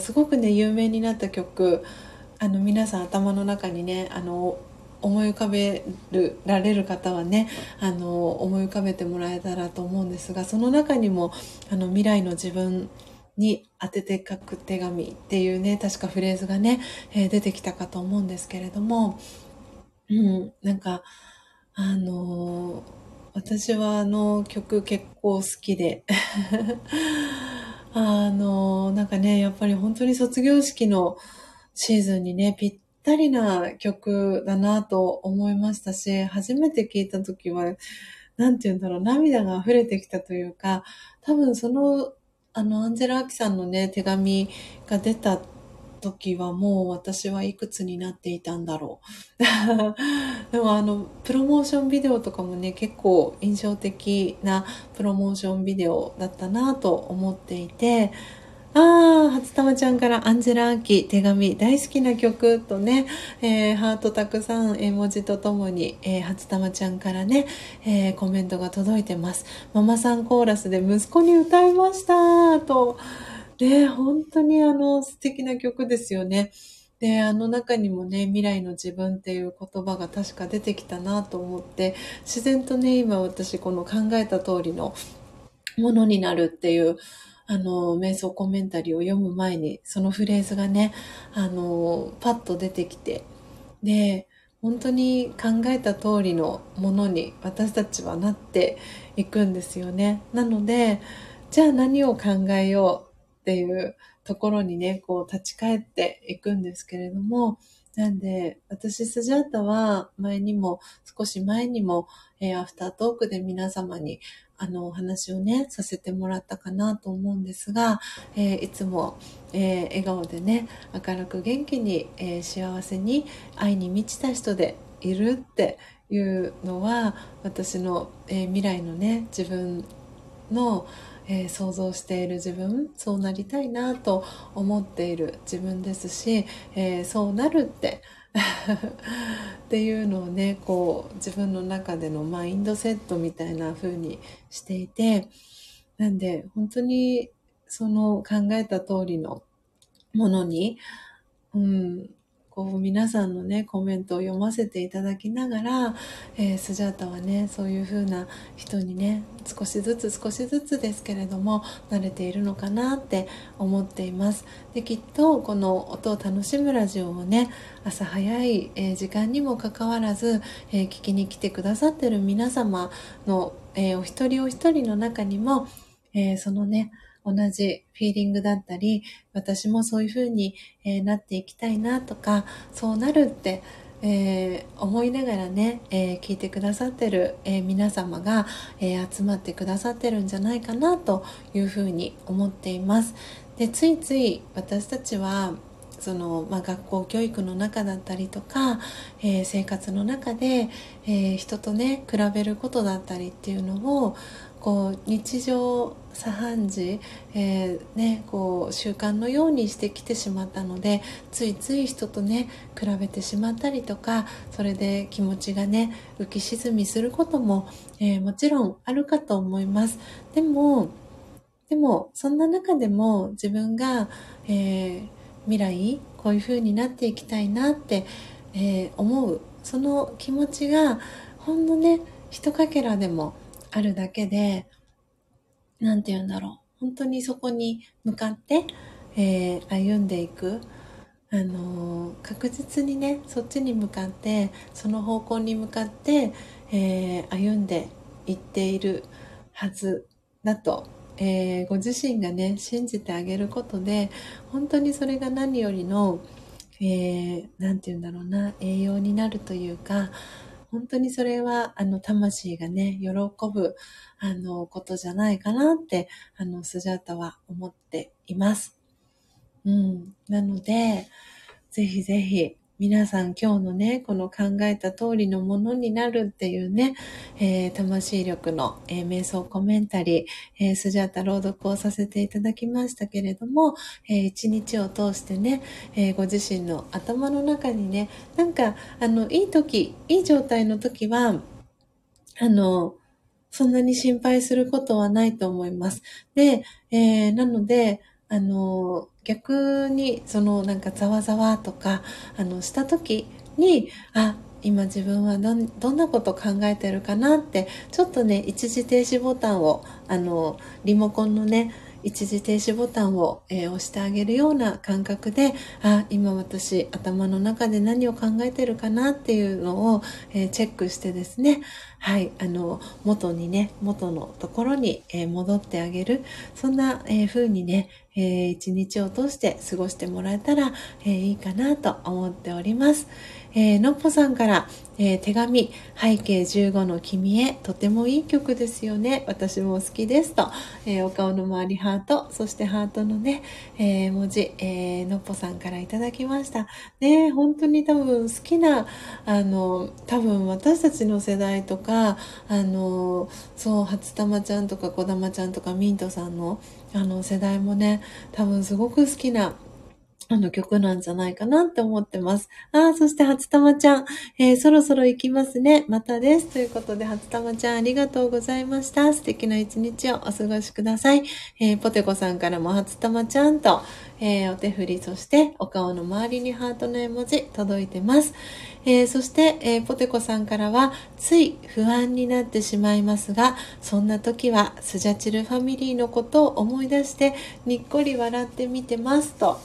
すごくね、有名になった曲、皆さん頭の中にね、思い浮かべられる方はね、思い浮かべてもらえたらと思うんですが、その中にも未来の自分に当てて書く手紙っていうね、確かフレーズがね、出てきたかと思うんですけれども、なんか私は曲結構好きでなんかね、やっぱり本当に卒業式のシーズンにねぴったりな曲だなと思いましたし、初めて聴いた時はなんて言うんだろう、涙が溢れてきたというか、多分そのアンジェラ・アキさんのね、手紙が出た時はもう私はいくつになっていたんだろうでもプロモーションビデオとかもね、結構印象的なプロモーションビデオだったなと思っていて、初玉ちゃんからアンジェラ・アキ手紙大好きな曲とね、ハートたくさん絵文字とともに、初玉ちゃんからね、コメントが届いてます。ママさんコーラスで息子に歌いましたと、ね、本当に素敵な曲ですよね。で、中にもね、未来の自分っていう言葉が確か出てきたなと思って、自然とね、今私この考えた通りのものになるっていう瞑想コメンタリーを読む前に、そのフレーズがね、パッと出てきて、で、本当に考えた通りのものに私たちはなっていくんですよね。なので、じゃあ何を考えようっていうところにね、こう立ち返っていくんですけれども、なんで、私、スジャータは少し前にも、アフタートークで皆様にお話をね、させてもらったかなと思うんですが、いつも、笑顔でね、明るく元気に、幸せに愛に満ちた人でいるっていうのは、私の、未来のね、自分の、想像している自分、そうなりたいなと思っている自分ですし、そうなるってっていうのをね、こう自分の中でのマインドセットみたいな風にしていて、なんで本当にその考えた通りのものに、こう皆さんのね、コメントを読ませていただきながら、スジャータはね、そういう風な人にね、少しずつですけれども慣れているのかなって思っています。で、きっとこの音を楽しむラジオをね、朝早い時間にもかかわらず聞きに来てくださってる皆様のお一人お一人の中にも、そのね、同じフィーリングだったり、私もそういう風になっていきたいなとか、そうなるって思いながらね、聞いてくださってる、皆様が、集まってくださってるんじゃないかなというふうに思っています。でついつい私たちはその、学校教育の中だったりとか、生活の中で、人とね比べることだったりっていうのをこう日常茶飯事、こう習慣のようにしてきてしまったので、ついつい人とね比べてしまったりとか、それで気持ちがね浮き沈みすることも、もちろんあるかと思います。でもそんな中でも自分が、未来こういう風になっていきたいなって、思うその気持ちがほんのね一かけらでもあるだけで、なんて言うんだろう、本当にそこに向かって、歩んでいく、確実にねそっちに向かってその方向に向かって、歩んでいっているはずだと、ご自身がね信じてあげることで、本当にそれが何よりの、なんて言うんだろうな、栄養になるというか、本当にそれは魂がね喜ぶことじゃないかなってスジャータは思っています。なのでぜひぜひ皆さん今日のねこの考えた通りのものになるっていうね、魂力の、瞑想コメンタリー、スジャータ朗読をさせていただきましたけれども、一日を通してね、ご自身の頭の中にね、なんかいい状態の時はそんなに心配することはないと思います。で、なので逆にそのなんかざわざわとかした時に、今自分はどんなこと考えてるかなって、ちょっとね一時停止ボタンをリモコンのね一時停止ボタンを、押してあげるような感覚で、今私頭の中で何を考えてるかなっていうのを、チェックしてですね、元のところに、戻ってあげる、そんな、風にね、一日を通して過ごしてもらえたら、いいかなと思っております。のっぽさんから、手紙、背景15の君へ、とてもいい曲ですよね、私も好きですと、お顔の周りハート、そしてハートのね、文字、のっぽさんからいただきましたね。本当に多分好きな多分私たちの世代とかそう初玉ちゃんとかこだまちゃんとかミントさんの世代もね多分すごく好きな曲なんじゃないかなって思ってます。そして初玉ちゃん、そろそろ行きますね。またです。ということで、初玉ちゃんありがとうございました。素敵な一日をお過ごしください。ポテコさんからも初玉ちゃんと、お手振り、そしてお顔の周りにハートの絵文字届いてます。そして、ポテコさんからは、つい不安になってしまいますが、そんな時はスジャチルファミリーのことを思い出して、にっこり笑ってみてますと。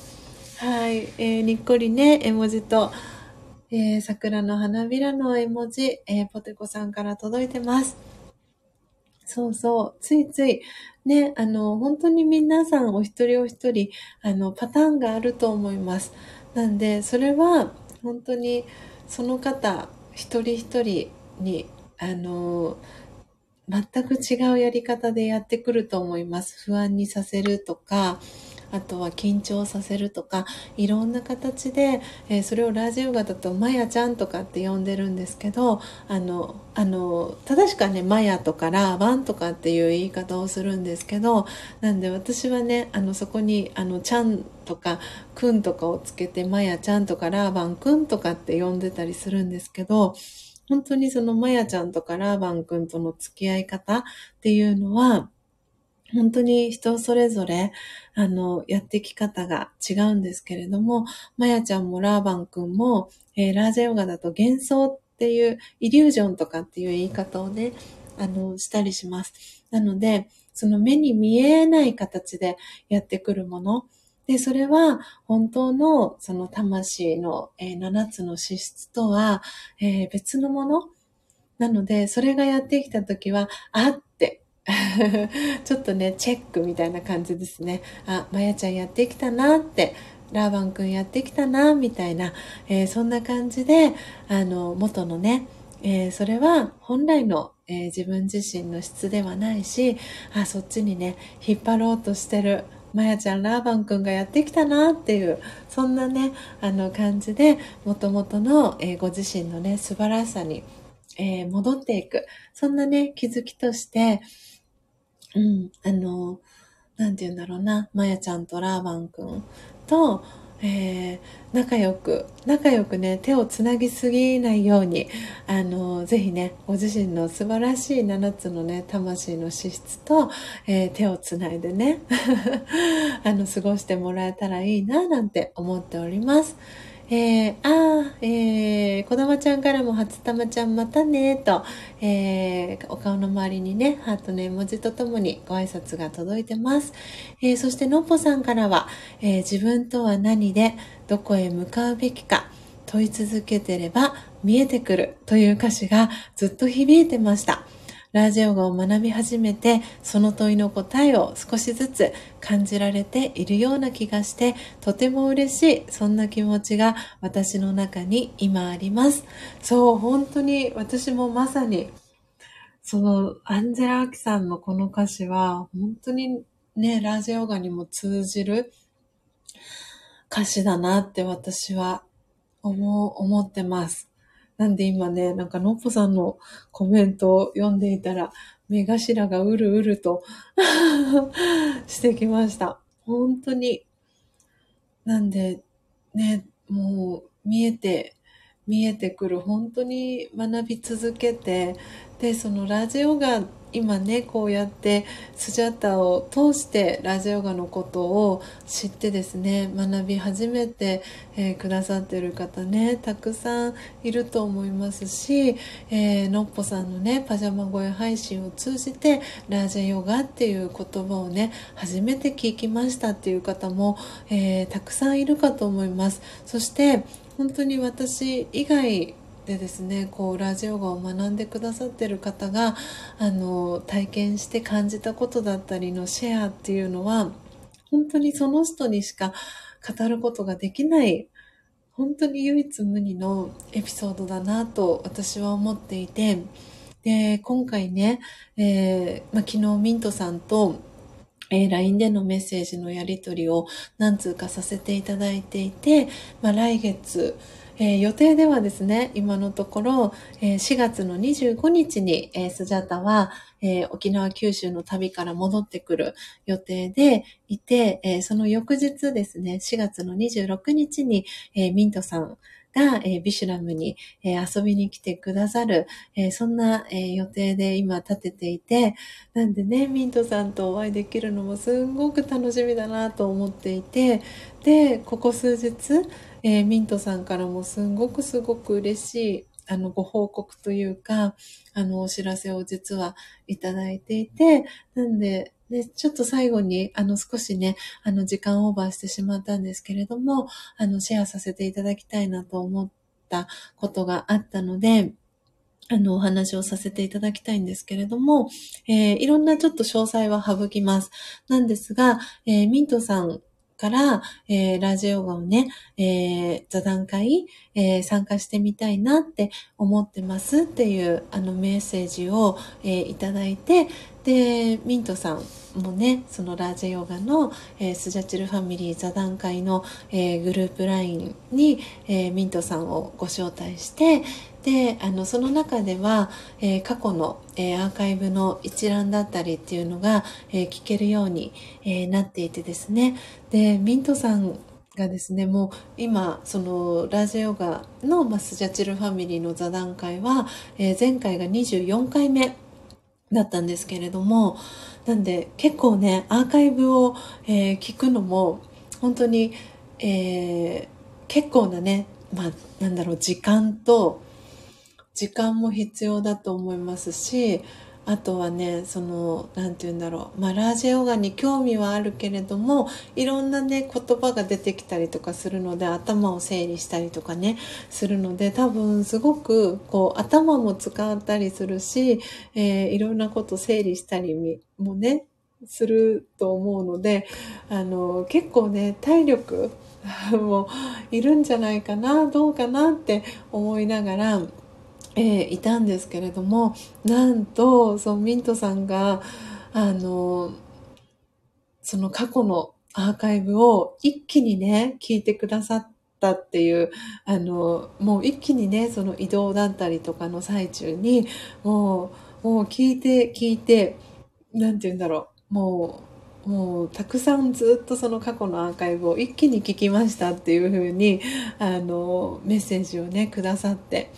はい、にっこりね絵文字と、桜の花びらの絵文字、ポテコさんから届いてます。そうそう、ついついね本当に皆さんお一人お一人パターンがあると思います。なんでそれは本当にその方一人一人に全く違うやり方でやってくると思います。不安にさせるとか。あとは緊張させるとか、いろんな形で、それをラジオ型とマヤちゃんとかって呼んでるんですけど、正しくはねマヤとかラーバンとかっていう言い方をするんですけど、なんで私はねそこにちゃんとかくんとかをつけてマヤちゃんとかラーバンくんとかって呼んでたりするんですけど、本当にそのマヤちゃんとかラーバンくんとの付き合い方っていうのは本当に人それぞれやってき方が違うんですけれども、まやちゃんもラーバンくんも、ラージャヨガだと幻想っていうイリュージョンとかっていう言い方をねしたりします。なのでその目に見えない形でやってくるもので、それは本当のその魂の、7つの資質とは、別のものなので、それがやってきた時はってちょっとねチェックみたいな感じですね。まやちゃんやってきたなってラーバン君やってきたなみたいな、そんな感じで元のね、それは本来の、自分自身の質ではないし、あ、そっちにね引っ張ろうとしてるまやちゃん、ラーバン君がやってきたなっていう、そんなね感じで元々の、ご自身のね素晴らしさに、戻っていく、そんなね気づきとして、なんて言うんだろうな、まやちゃんとラーバン君と、仲良くね手をつなぎすぎないように、ぜひねご自身の素晴らしい7つのね魂の資質と、手をつないでね過ごしてもらえたらいいななんて思っております。こだまちゃんからも、初玉ちゃんまたねーと、お顔の周りにね、ハートの絵文字とともにご挨拶が届いてます。そしてのっぽさんからは、自分とは何でどこへ向かうべきか問い続けてれば見えてくるという歌詞がずっと響いてました。ラジオ語を学び始めて、その問いの答えを少しずつ感じられているような気がして、とても嬉しい、そんな気持ちが私の中に今あります。そう、本当に私もまさに、そのアンジェラ・アキさんのこの歌詞は、本当にね、ラジオ語にも通じる歌詞だなって私は思ってます。なんで今ね、なんかのっぽさんのコメントを読んでいたら、目頭がうるうるとしてきました。本当に。なんで、ね、もう見えてくる。本当に学び続けて、で、そのラジオが今ね、こうやってスジャタを通してラジオガのことを知ってですね、学び始めて、くださってる方ね、たくさんいると思いますし、のっぽさんのね、パジャマ声配信を通じて、ラジオガっていう言葉をね、初めて聞きましたっていう方も、たくさんいるかと思います。そして、本当に私以外、でですね、こうラジオ語を学んでくださってる方が体験して感じたことだったりのシェアっていうのは、本当にその人にしか語ることができない、本当に唯一無二のエピソードだなと私は思っていて、で今回ね、昨日ミントさんとLINE でのメッセージのやり取りを何通かさせていただいていて、来月予定ではですね、今のところ、4月の25日に、スジャタは、沖縄九州の旅から戻ってくる予定でいて、その翌日ですね、4月の26日に、ミントさんが、ビシュラムに、遊びに来てくださる、そんな、予定で今立てていて、なんでね、ミントさんとお会いできるのもすんごく楽しみだなと思っていて、で、ここ数日、ミントさんからもすごく嬉しいご報告というかお知らせを実はいただいていて、なんで、ね、ちょっと最後に少しね時間オーバーしてしまったんですけれども、シェアさせていただきたいなと思ったことがあったのでお話をさせていただきたいんですけれども、いろんなちょっと詳細は省きます。なんですが、ミントさんから、ラジオガをね、座談会、参加してみたいなって思ってますっていうメッセージを、いただいて、でミントさんもね、そのラジオガの、スジャチルファミリー座談会の、グループLINEに、ミントさんをご招待して、でその中では、過去の、アーカイブの一覧だったりっていうのが、聞けるように、なっていてですね、でミントさんがですね、もう今そのラジオガの、スジャチルファミリーの座談会は、前回が24回目だったんですけれども、なんで結構ねアーカイブを、聞くのも本当に、結構なね、なんだろう、時間も必要だと思いますし、あとはね、そのなんて言うんだろう、ラジオガに興味はあるけれども、いろんなね言葉が出てきたりとかするので、頭を整理したりとかねするので、多分すごくこう頭も使ったりするし、いろんなこと整理したりもねすると思うので、結構ね体力もいるんじゃないかなどうかなって思いながら、いたんですけれども、なんとそのミントさんがその過去のアーカイブを一気にね聞いてくださってっていうもう一気にねその移動だったりとかの最中にもう聞いてなんて言うんだろう、もうたくさんずっとその過去のアーカイブを一気に聞きましたっていう風にメッセージをねくださって、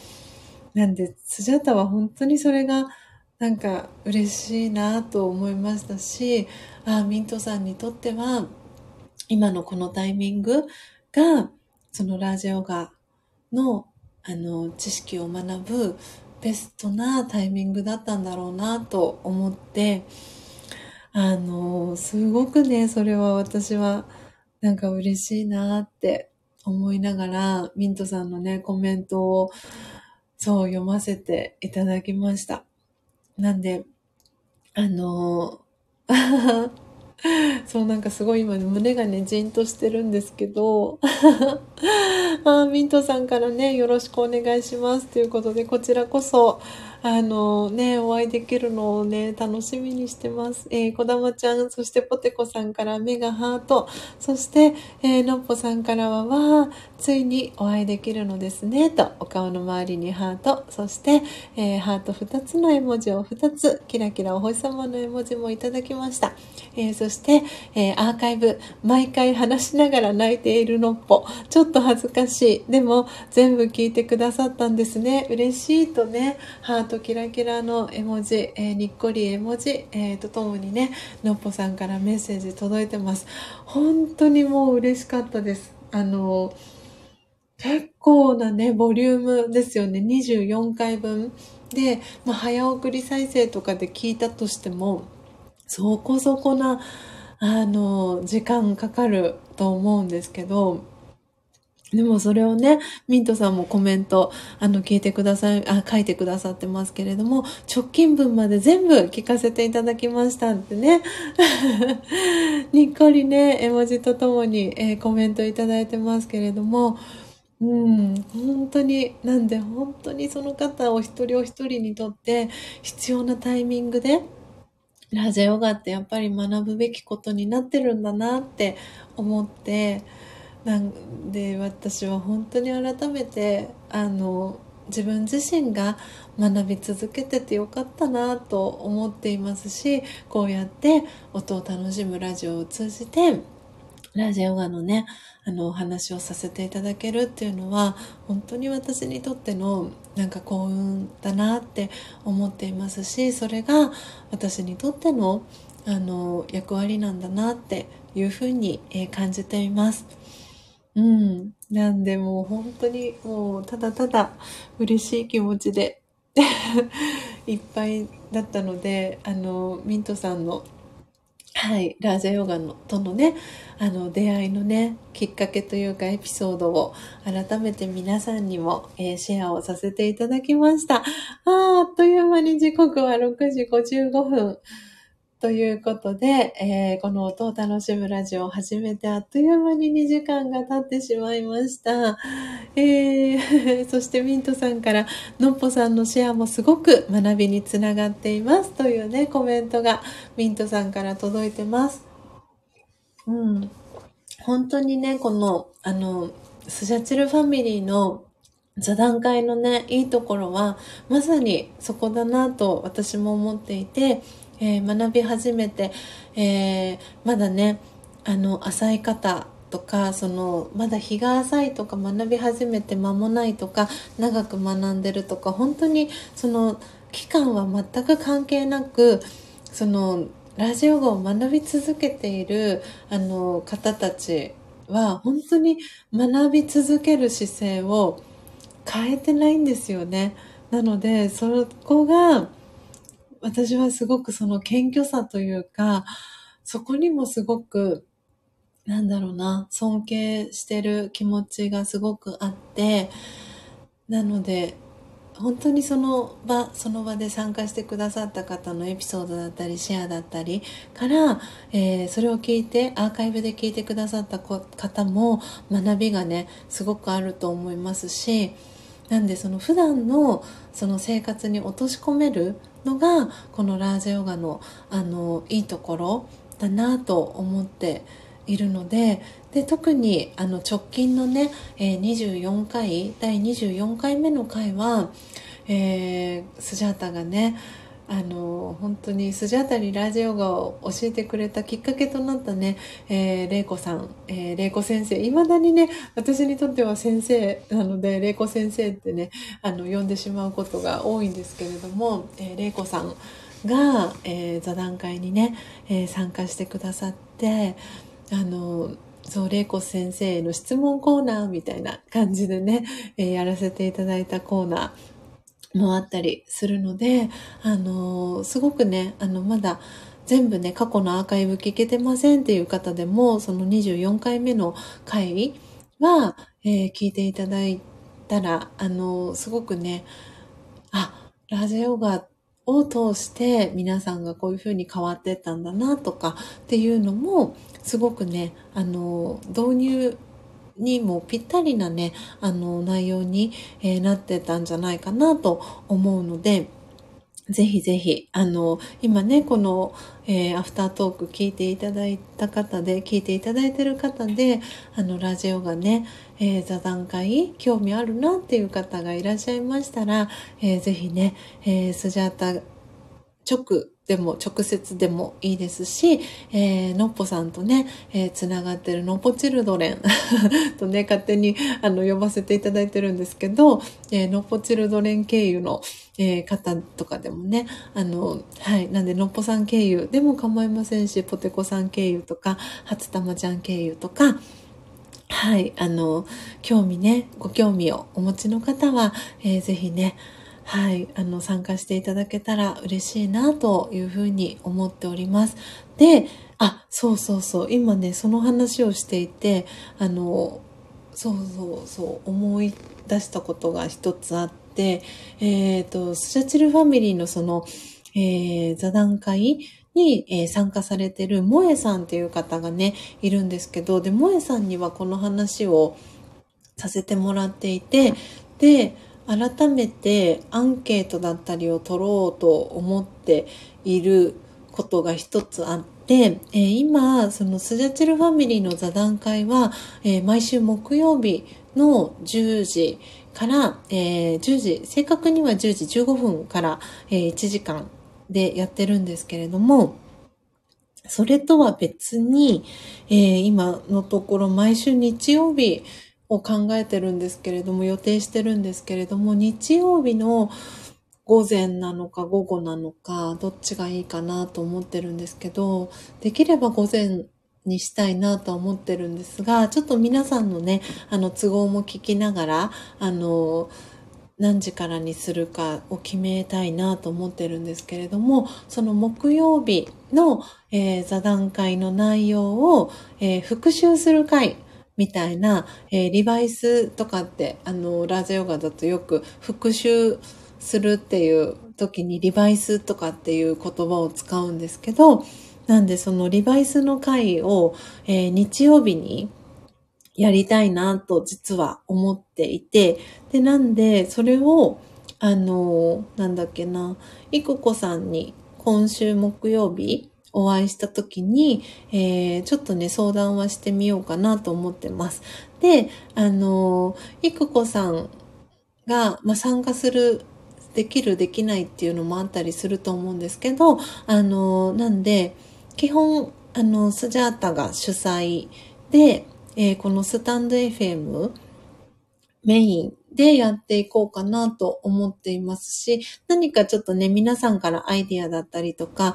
なんでスジャタは本当にそれがなんか嬉しいなと思いましたし、ミントさんにとっては今のこのタイミングがそのラージャヨガの、知識を学ぶベストなタイミングだったんだろうなと思って、すごくね、それは私はなんか嬉しいなって思いながら、ミントさんのね、コメントをそう読ませていただきました。なんで、そうなんかすごい今胸がねじんとしてるんですけどミントさんからねよろしくお願いしますということで、こちらこそねお会いできるのをね楽しみにしてます。こだまちゃん、そしてポテコさんから目がハート、そして、のっぽさんからはわーついにお会いできるのですねとお顔の周りにハート、そして、ハート2つの絵文字を2つ、キラキラお星様の絵文字もいただきました。そして、アーカイブ毎回話しながら泣いているのっぽ、ちょっと恥ずかしい、でも全部聞いてくださったんですね、嬉しいとねハートキラキラの絵文字、にっこり絵文字、とともにねのっぽさんからメッセージ届いてます。本当にもう嬉しかったです。結構なねボリュームですよね。24回分で、早送り再生とかで聞いたとしてもそこそこな時間かかると思うんですけど、でもそれをねミントさんもコメント聞いてください書いてくださってますけれども、直近分まで全部聞かせていただきましたってねにっこりね絵文字とともに、コメントいただいてますけれども、本当になんで本当にその方お一人お一人にとって必要なタイミングでラージャヨガってやっぱり学ぶべきことになってるんだなって思って、なんで私は本当に改めて自分自身が学び続けててよかったなと思っていますし、こうやって音を楽しむラジオを通じてラージャヨガのねお話をさせていただけるっていうのは本当に私にとってのなんか幸運だなって思っていますし、それが私にとっての役割なんだなっていうふうに感じています。なんでもう本当にもうただただ嬉しい気持ちでいっぱいだったので、ミントさんのラージャヨガとのね、出会いのね、きっかけというかエピソードを改めて皆さんにも、シェアをさせていただきました。あっという間に時刻は6時55分ということで、この音を楽しむラジオを始めてあっという間に2時間が経ってしまいました。そしてミントさんからのっぽさんのシェアもすごく学びにつながっていますというねコメントがミントさんから届いてます。本当にねこのスジャチルファミリーの座談会のねいいところはまさにそこだなと私も思っていて。学び始めて、まだね浅い方とかまだ日が浅いとか学び始めて間もないとか長く学んでるとか本当にその期間は全く関係なくラジオ語を学び続けている方たちは本当に学び続ける姿勢を変えてないんですよね。なのでそこが私はすごくその謙虚さというか、そこにもすごく、尊敬してる気持ちがすごくあって、なので、本当にその場で参加してくださった方のエピソードだったりシェアだったりから、それを聞いてアーカイブで聞いてくださった方も学びがねすごくあると思いますし、なんでその普段のその生活に落とし込めるのがこのラージャヨガのいいところだなと思っているので、特に直近のね、24回第24回目の回は、スジャータがね本当にスジャータにラージャヨガを教えてくれたきっかけとなったね、レイコさん、レイコ先生、いまだにね私にとっては先生なのでレイコ先生ってね呼んでしまうことが多いんですけれども、レイコさんが、座談会にね、参加してくださって、そうレイコ先生への質問コーナーみたいな感じでね、やらせていただいたコーナーもあったりするので、すごくねまだ全部ね過去のアーカイブ聞けてませんっていう方でもその24回目の回は、聞いていただいたらすごくねラージャヨガを通して皆さんがこういう風に変わってったんだなとかっていうのもすごくね導入にもぴったりなね内容になってたんじゃないかなと思うので、ぜひぜひ今ねこの、アフタートーク聞いていただいた方で聞いていただいてる方でラジオがね、座談会興味あるなっていう方がいらっしゃいましたら、ぜひね、スジャータ直でも直接でもいいですし、のっぽさんとね、つながってるのっぽチルドレンとね勝手に呼ばせていただいてるんですけど、のっぽチルドレン経由の、方とかでもねはい、なんでのっぽさん経由でも構いませんし、ポテコさん経由とか初玉ちゃん経由とか、はいご興味をお持ちの方は、ぜひねはい、参加していただけたら嬉しいなというふうに思っております。で、そうそうそう、今ね、その話をしていて、思い出したことが一つあって、スジャチルファミリーのその、座談会に、参加されてる萌えさんっていう方がね、いるんですけど、で、萌えさんにはこの話をさせてもらっていて、で、改めてアンケートだったりを取ろうと思っていることが一つあって、今、そのスジャチルファミリーの座談会は、毎週木曜日の10時から、10時、正確には10時15分から、1時間でやってるんですけれども、それとは別に、今のところ毎週日曜日、を考えてるんですけれども、予定してるんですけれども、日曜日の午前なのか午後なのかどっちがいいかなと思ってるんですけど、できれば午前にしたいなと思ってるんですが、ちょっと皆さんのね都合も聞きながら何時からにするかを決めたいなと思ってるんですけれども、その木曜日の、座談会の内容を、復習する回みたいな、リバイスとかって、ラージャヨガだとよく復習するっていう時にリバイスとかっていう言葉を使うんですけど、なんでそのリバイスの回を、日曜日にやりたいなと実は思っていて、で、なんでそれを、いここさんに今週木曜日、お会いした時に、ちょっとね相談はしてみようかなと思ってます。で、いくこさんが、参加するできるできないっていうのもあったりすると思うんですけど、なんで基本スジャータが主催で、このスタンド FM メインでやっていこうかなと思っていますし、何かちょっとね皆さんからアイディアだったりとか、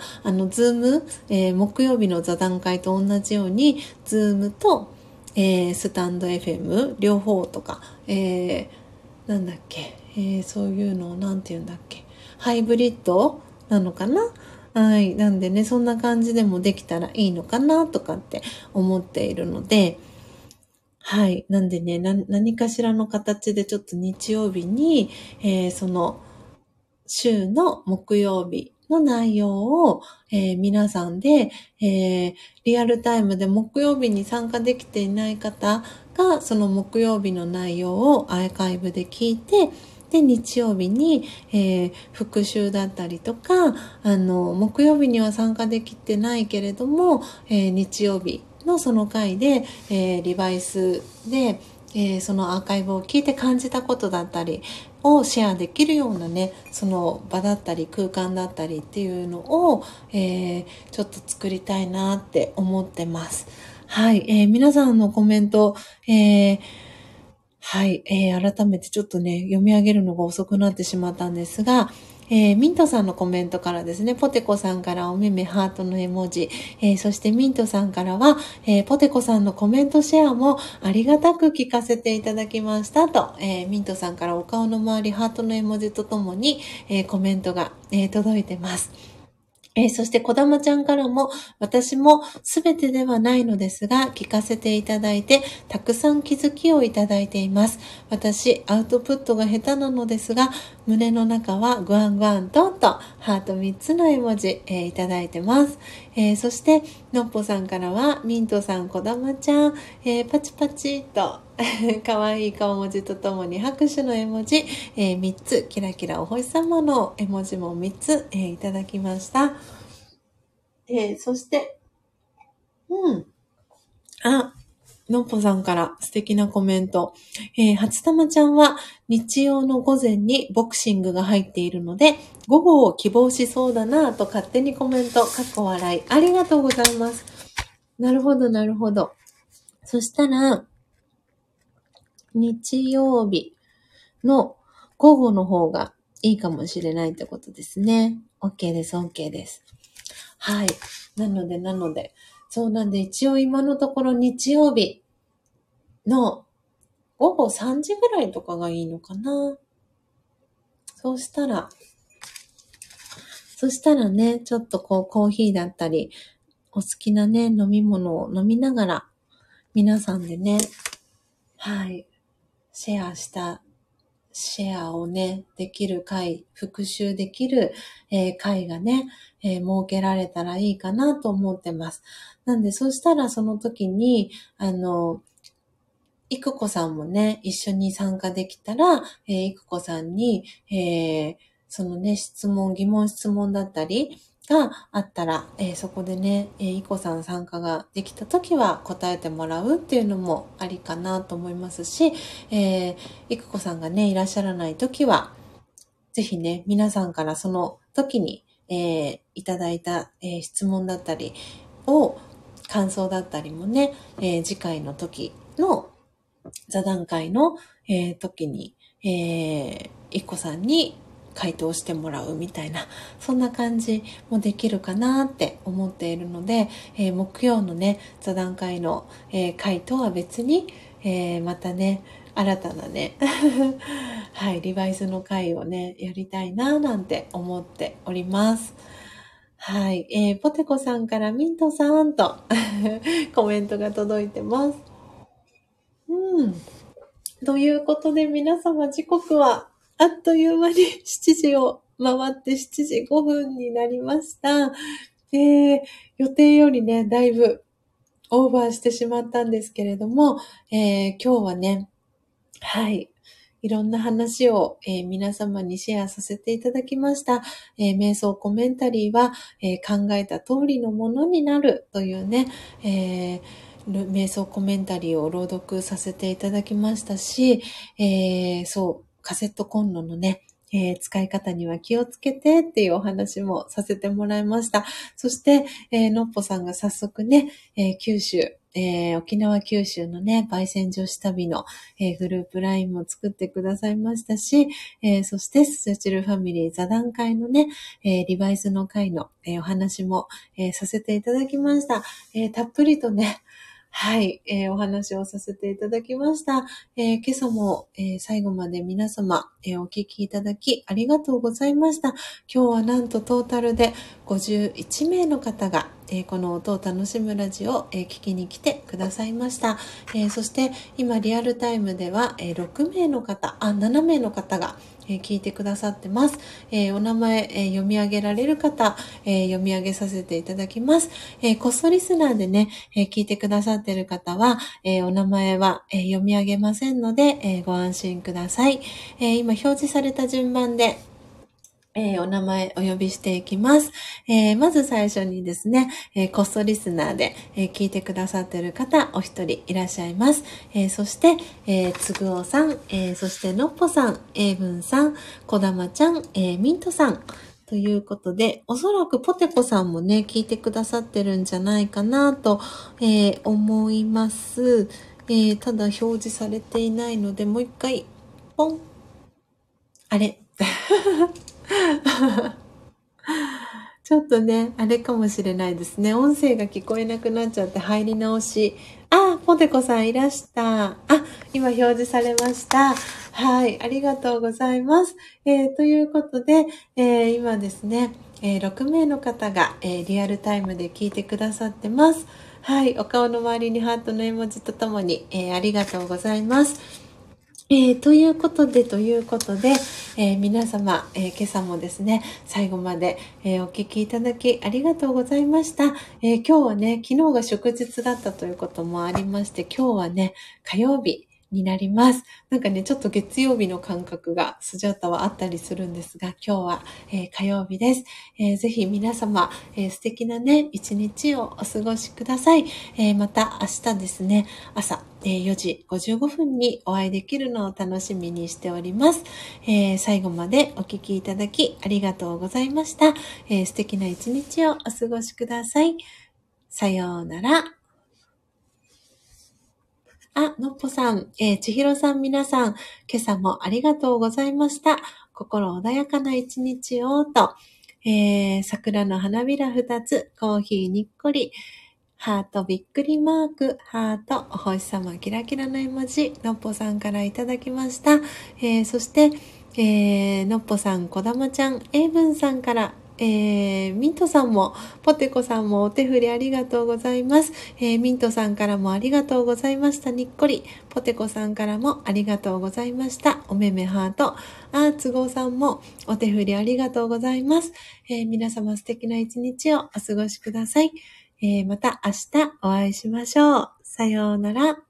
ズーム、木曜日の座談会と同じようにズームと、スタンド FM 両方とか、そういうのをハイブリッドなのかな、はい、なんでねそんな感じでもできたらいいのかなとかって思っているので、はい。なんでね、何かしらの形でちょっと日曜日に、その週の木曜日の内容を、皆さんで、リアルタイムで木曜日に参加できていない方が、その木曜日の内容をアーカイブで聞いて、で、日曜日に、復習だったりとか、木曜日には参加できてないけれども、日曜日のその回で、リバイスで、そのアーカイブを聞いて感じたことだったりをシェアできるようなね、その場だったり空間だったりっていうのを、ちょっと作りたいなって思ってます。はい、皆さんのコメント、はい、改めてちょっとね、読み上げるのが遅くなってしまったんですが、ミントさんのコメントからですね、ポテコさんからおめめハートの絵文字、そしてミントさんからは、ポテコさんのコメントシェアもありがたく聞かせていただきましたと、ミントさんからお顔の周りハートの絵文字とともに、コメントが、届いてます。そしてこだまちゃんからも、私もすべてではないのですが聞かせていただいてたくさん気づきをいただいています。私アウトプットが下手なのですが胸の中はグワングワントンとハート3つの絵文字、いただいてます。そしてのっぽさんからはミントさん、こだまちゃん、パチパチと可愛い顔文字とともに拍手の絵文字、3つ、キラキラお星様の絵文字も3つ、いただきました。そして、のっぽさんから素敵なコメント。初玉ちゃんは日曜の午前にボクシングが入っているので、午後を希望しそうだなぁと勝手にコメント、かっこ笑い。ありがとうございます。なるほど、なるほど。そしたら、日曜日の午後の方がいいかもしれないってことですね。OK です、OK です。はい。なので、そうなんで一応今のところ日曜日の午後3時ぐらいとかがいいのかな。そしたらね、ちょっとこうコーヒーだったり、お好きなね、飲み物を飲みながら、皆さんでね、はい。シェアをね、できる回、復習できる、回がね、設けられたらいいかなと思ってます。なんで、そしたらその時に、いくこさんもね、一緒に参加できたら、いくこさんに、そのね、疑問だったり、があったら、そこでね、いこさん参加ができたときは答えてもらうっていうのもありかなと思いますし、いくこさんがね、いらっしゃらないときは、ぜひね、皆さんからその時に、いただいた、質問だったりを、感想だったりもね、次回の時の座談会の、時に、いこさんに、回答してもらうみたいな、そんな感じもできるかなって思っているので、木曜のね、座談会の、回とは別に、またね、新たなねはい、リバイスの回をね、やりたいななんて思っております。はい、ポテコさんからミントさんとコメントが届いてます。ということで皆様時刻はあっという間に7時を回って7時5分になりました。予定よりね、だいぶオーバーしてしまったんですけれども、今日はね、はい、いろんな話を、皆様にシェアさせていただきました。瞑想コメンタリーは、考えた通りのものになるというね、瞑想コメンタリーを朗読させていただきましたし、カセットコンロのね、使い方には気をつけてっていうお話もさせてもらいました。そして、のっぽさんが早速ね、沖縄九州のね、焙煎女子旅の、グループラインも作ってくださいましたし、そしてスチャチルファミリー座談会のね、リバイスの会の、お話も、させていただきました。たっぷりとね、はい、お話をさせていただきました。今朝も、最後まで皆様、お聞きいただきありがとうございました。今日はなんとトータルで51名の方が、この音を楽しむラジオを聞きに来てくださいました。そして今リアルタイムでは6名の方、7名の方が聞いてくださってます。お名前読み上げられる方、読み上げさせていただきます。こっそリスナーでね、聞いてくださっている方は、お名前は読み上げませんので、ご安心ください。今表示された順番で、お名前お呼びしていきます。まず最初にですね、こっそリスナーで、聞いてくださっている方お一人いらっしゃいます。そして、つぐおさん、そしてのっぽさん、ぶんさん、こだまちゃん、ミントさん。ということで、おそらくポテコさんもね、聞いてくださってるんじゃないかなと、思います。ただ表示されていないので、もう一回、ポン。あれちょっとね、あれかもしれないですね。音声が聞こえなくなっちゃって入り直し。あ、ポテコさんいらした。あ、今表示されました。はい、ありがとうございます。ということで、今ですね、6名の方が、リアルタイムで聞いてくださってます。はい、お顔の周りにハートの絵文字とともに、ありがとうございます。ということで、皆様、今朝もですね、最後まで、お聞きいただきありがとうございました。今日はね、昨日が祝日だったということもありまして、今日はね、火曜日になります。なんかね、ちょっと月曜日の感覚がスジャタはあったりするんですが、今日は、火曜日です。ぜひ皆様、素敵なね、一日をお過ごしください。また明日ですね、朝、4時55分にお会いできるのを楽しみにしております。最後までお聞きいただきありがとうございました。素敵な一日をお過ごしください。さようなら。あ、のっぽさん、ちひろさん、皆さん、今朝もありがとうございました。心穏やかな一日をと、桜の花びら2つ、コーヒーにっこり、ハートびっくりマーク、ハート、お星様キラキラの絵文字、のっぽさんからいただきました。そして、のっぽさん、こだまちゃん、えいぶんさんから、ミントさんも、ポテコさんもお手振りありがとうございます。ミントさんからもありがとうございました。にっこり。ポテコさんからもありがとうございました。おめめハート。あ、つごうさんもお手振りありがとうございます。皆様素敵な一日をお過ごしください。また明日お会いしましょう。さようなら。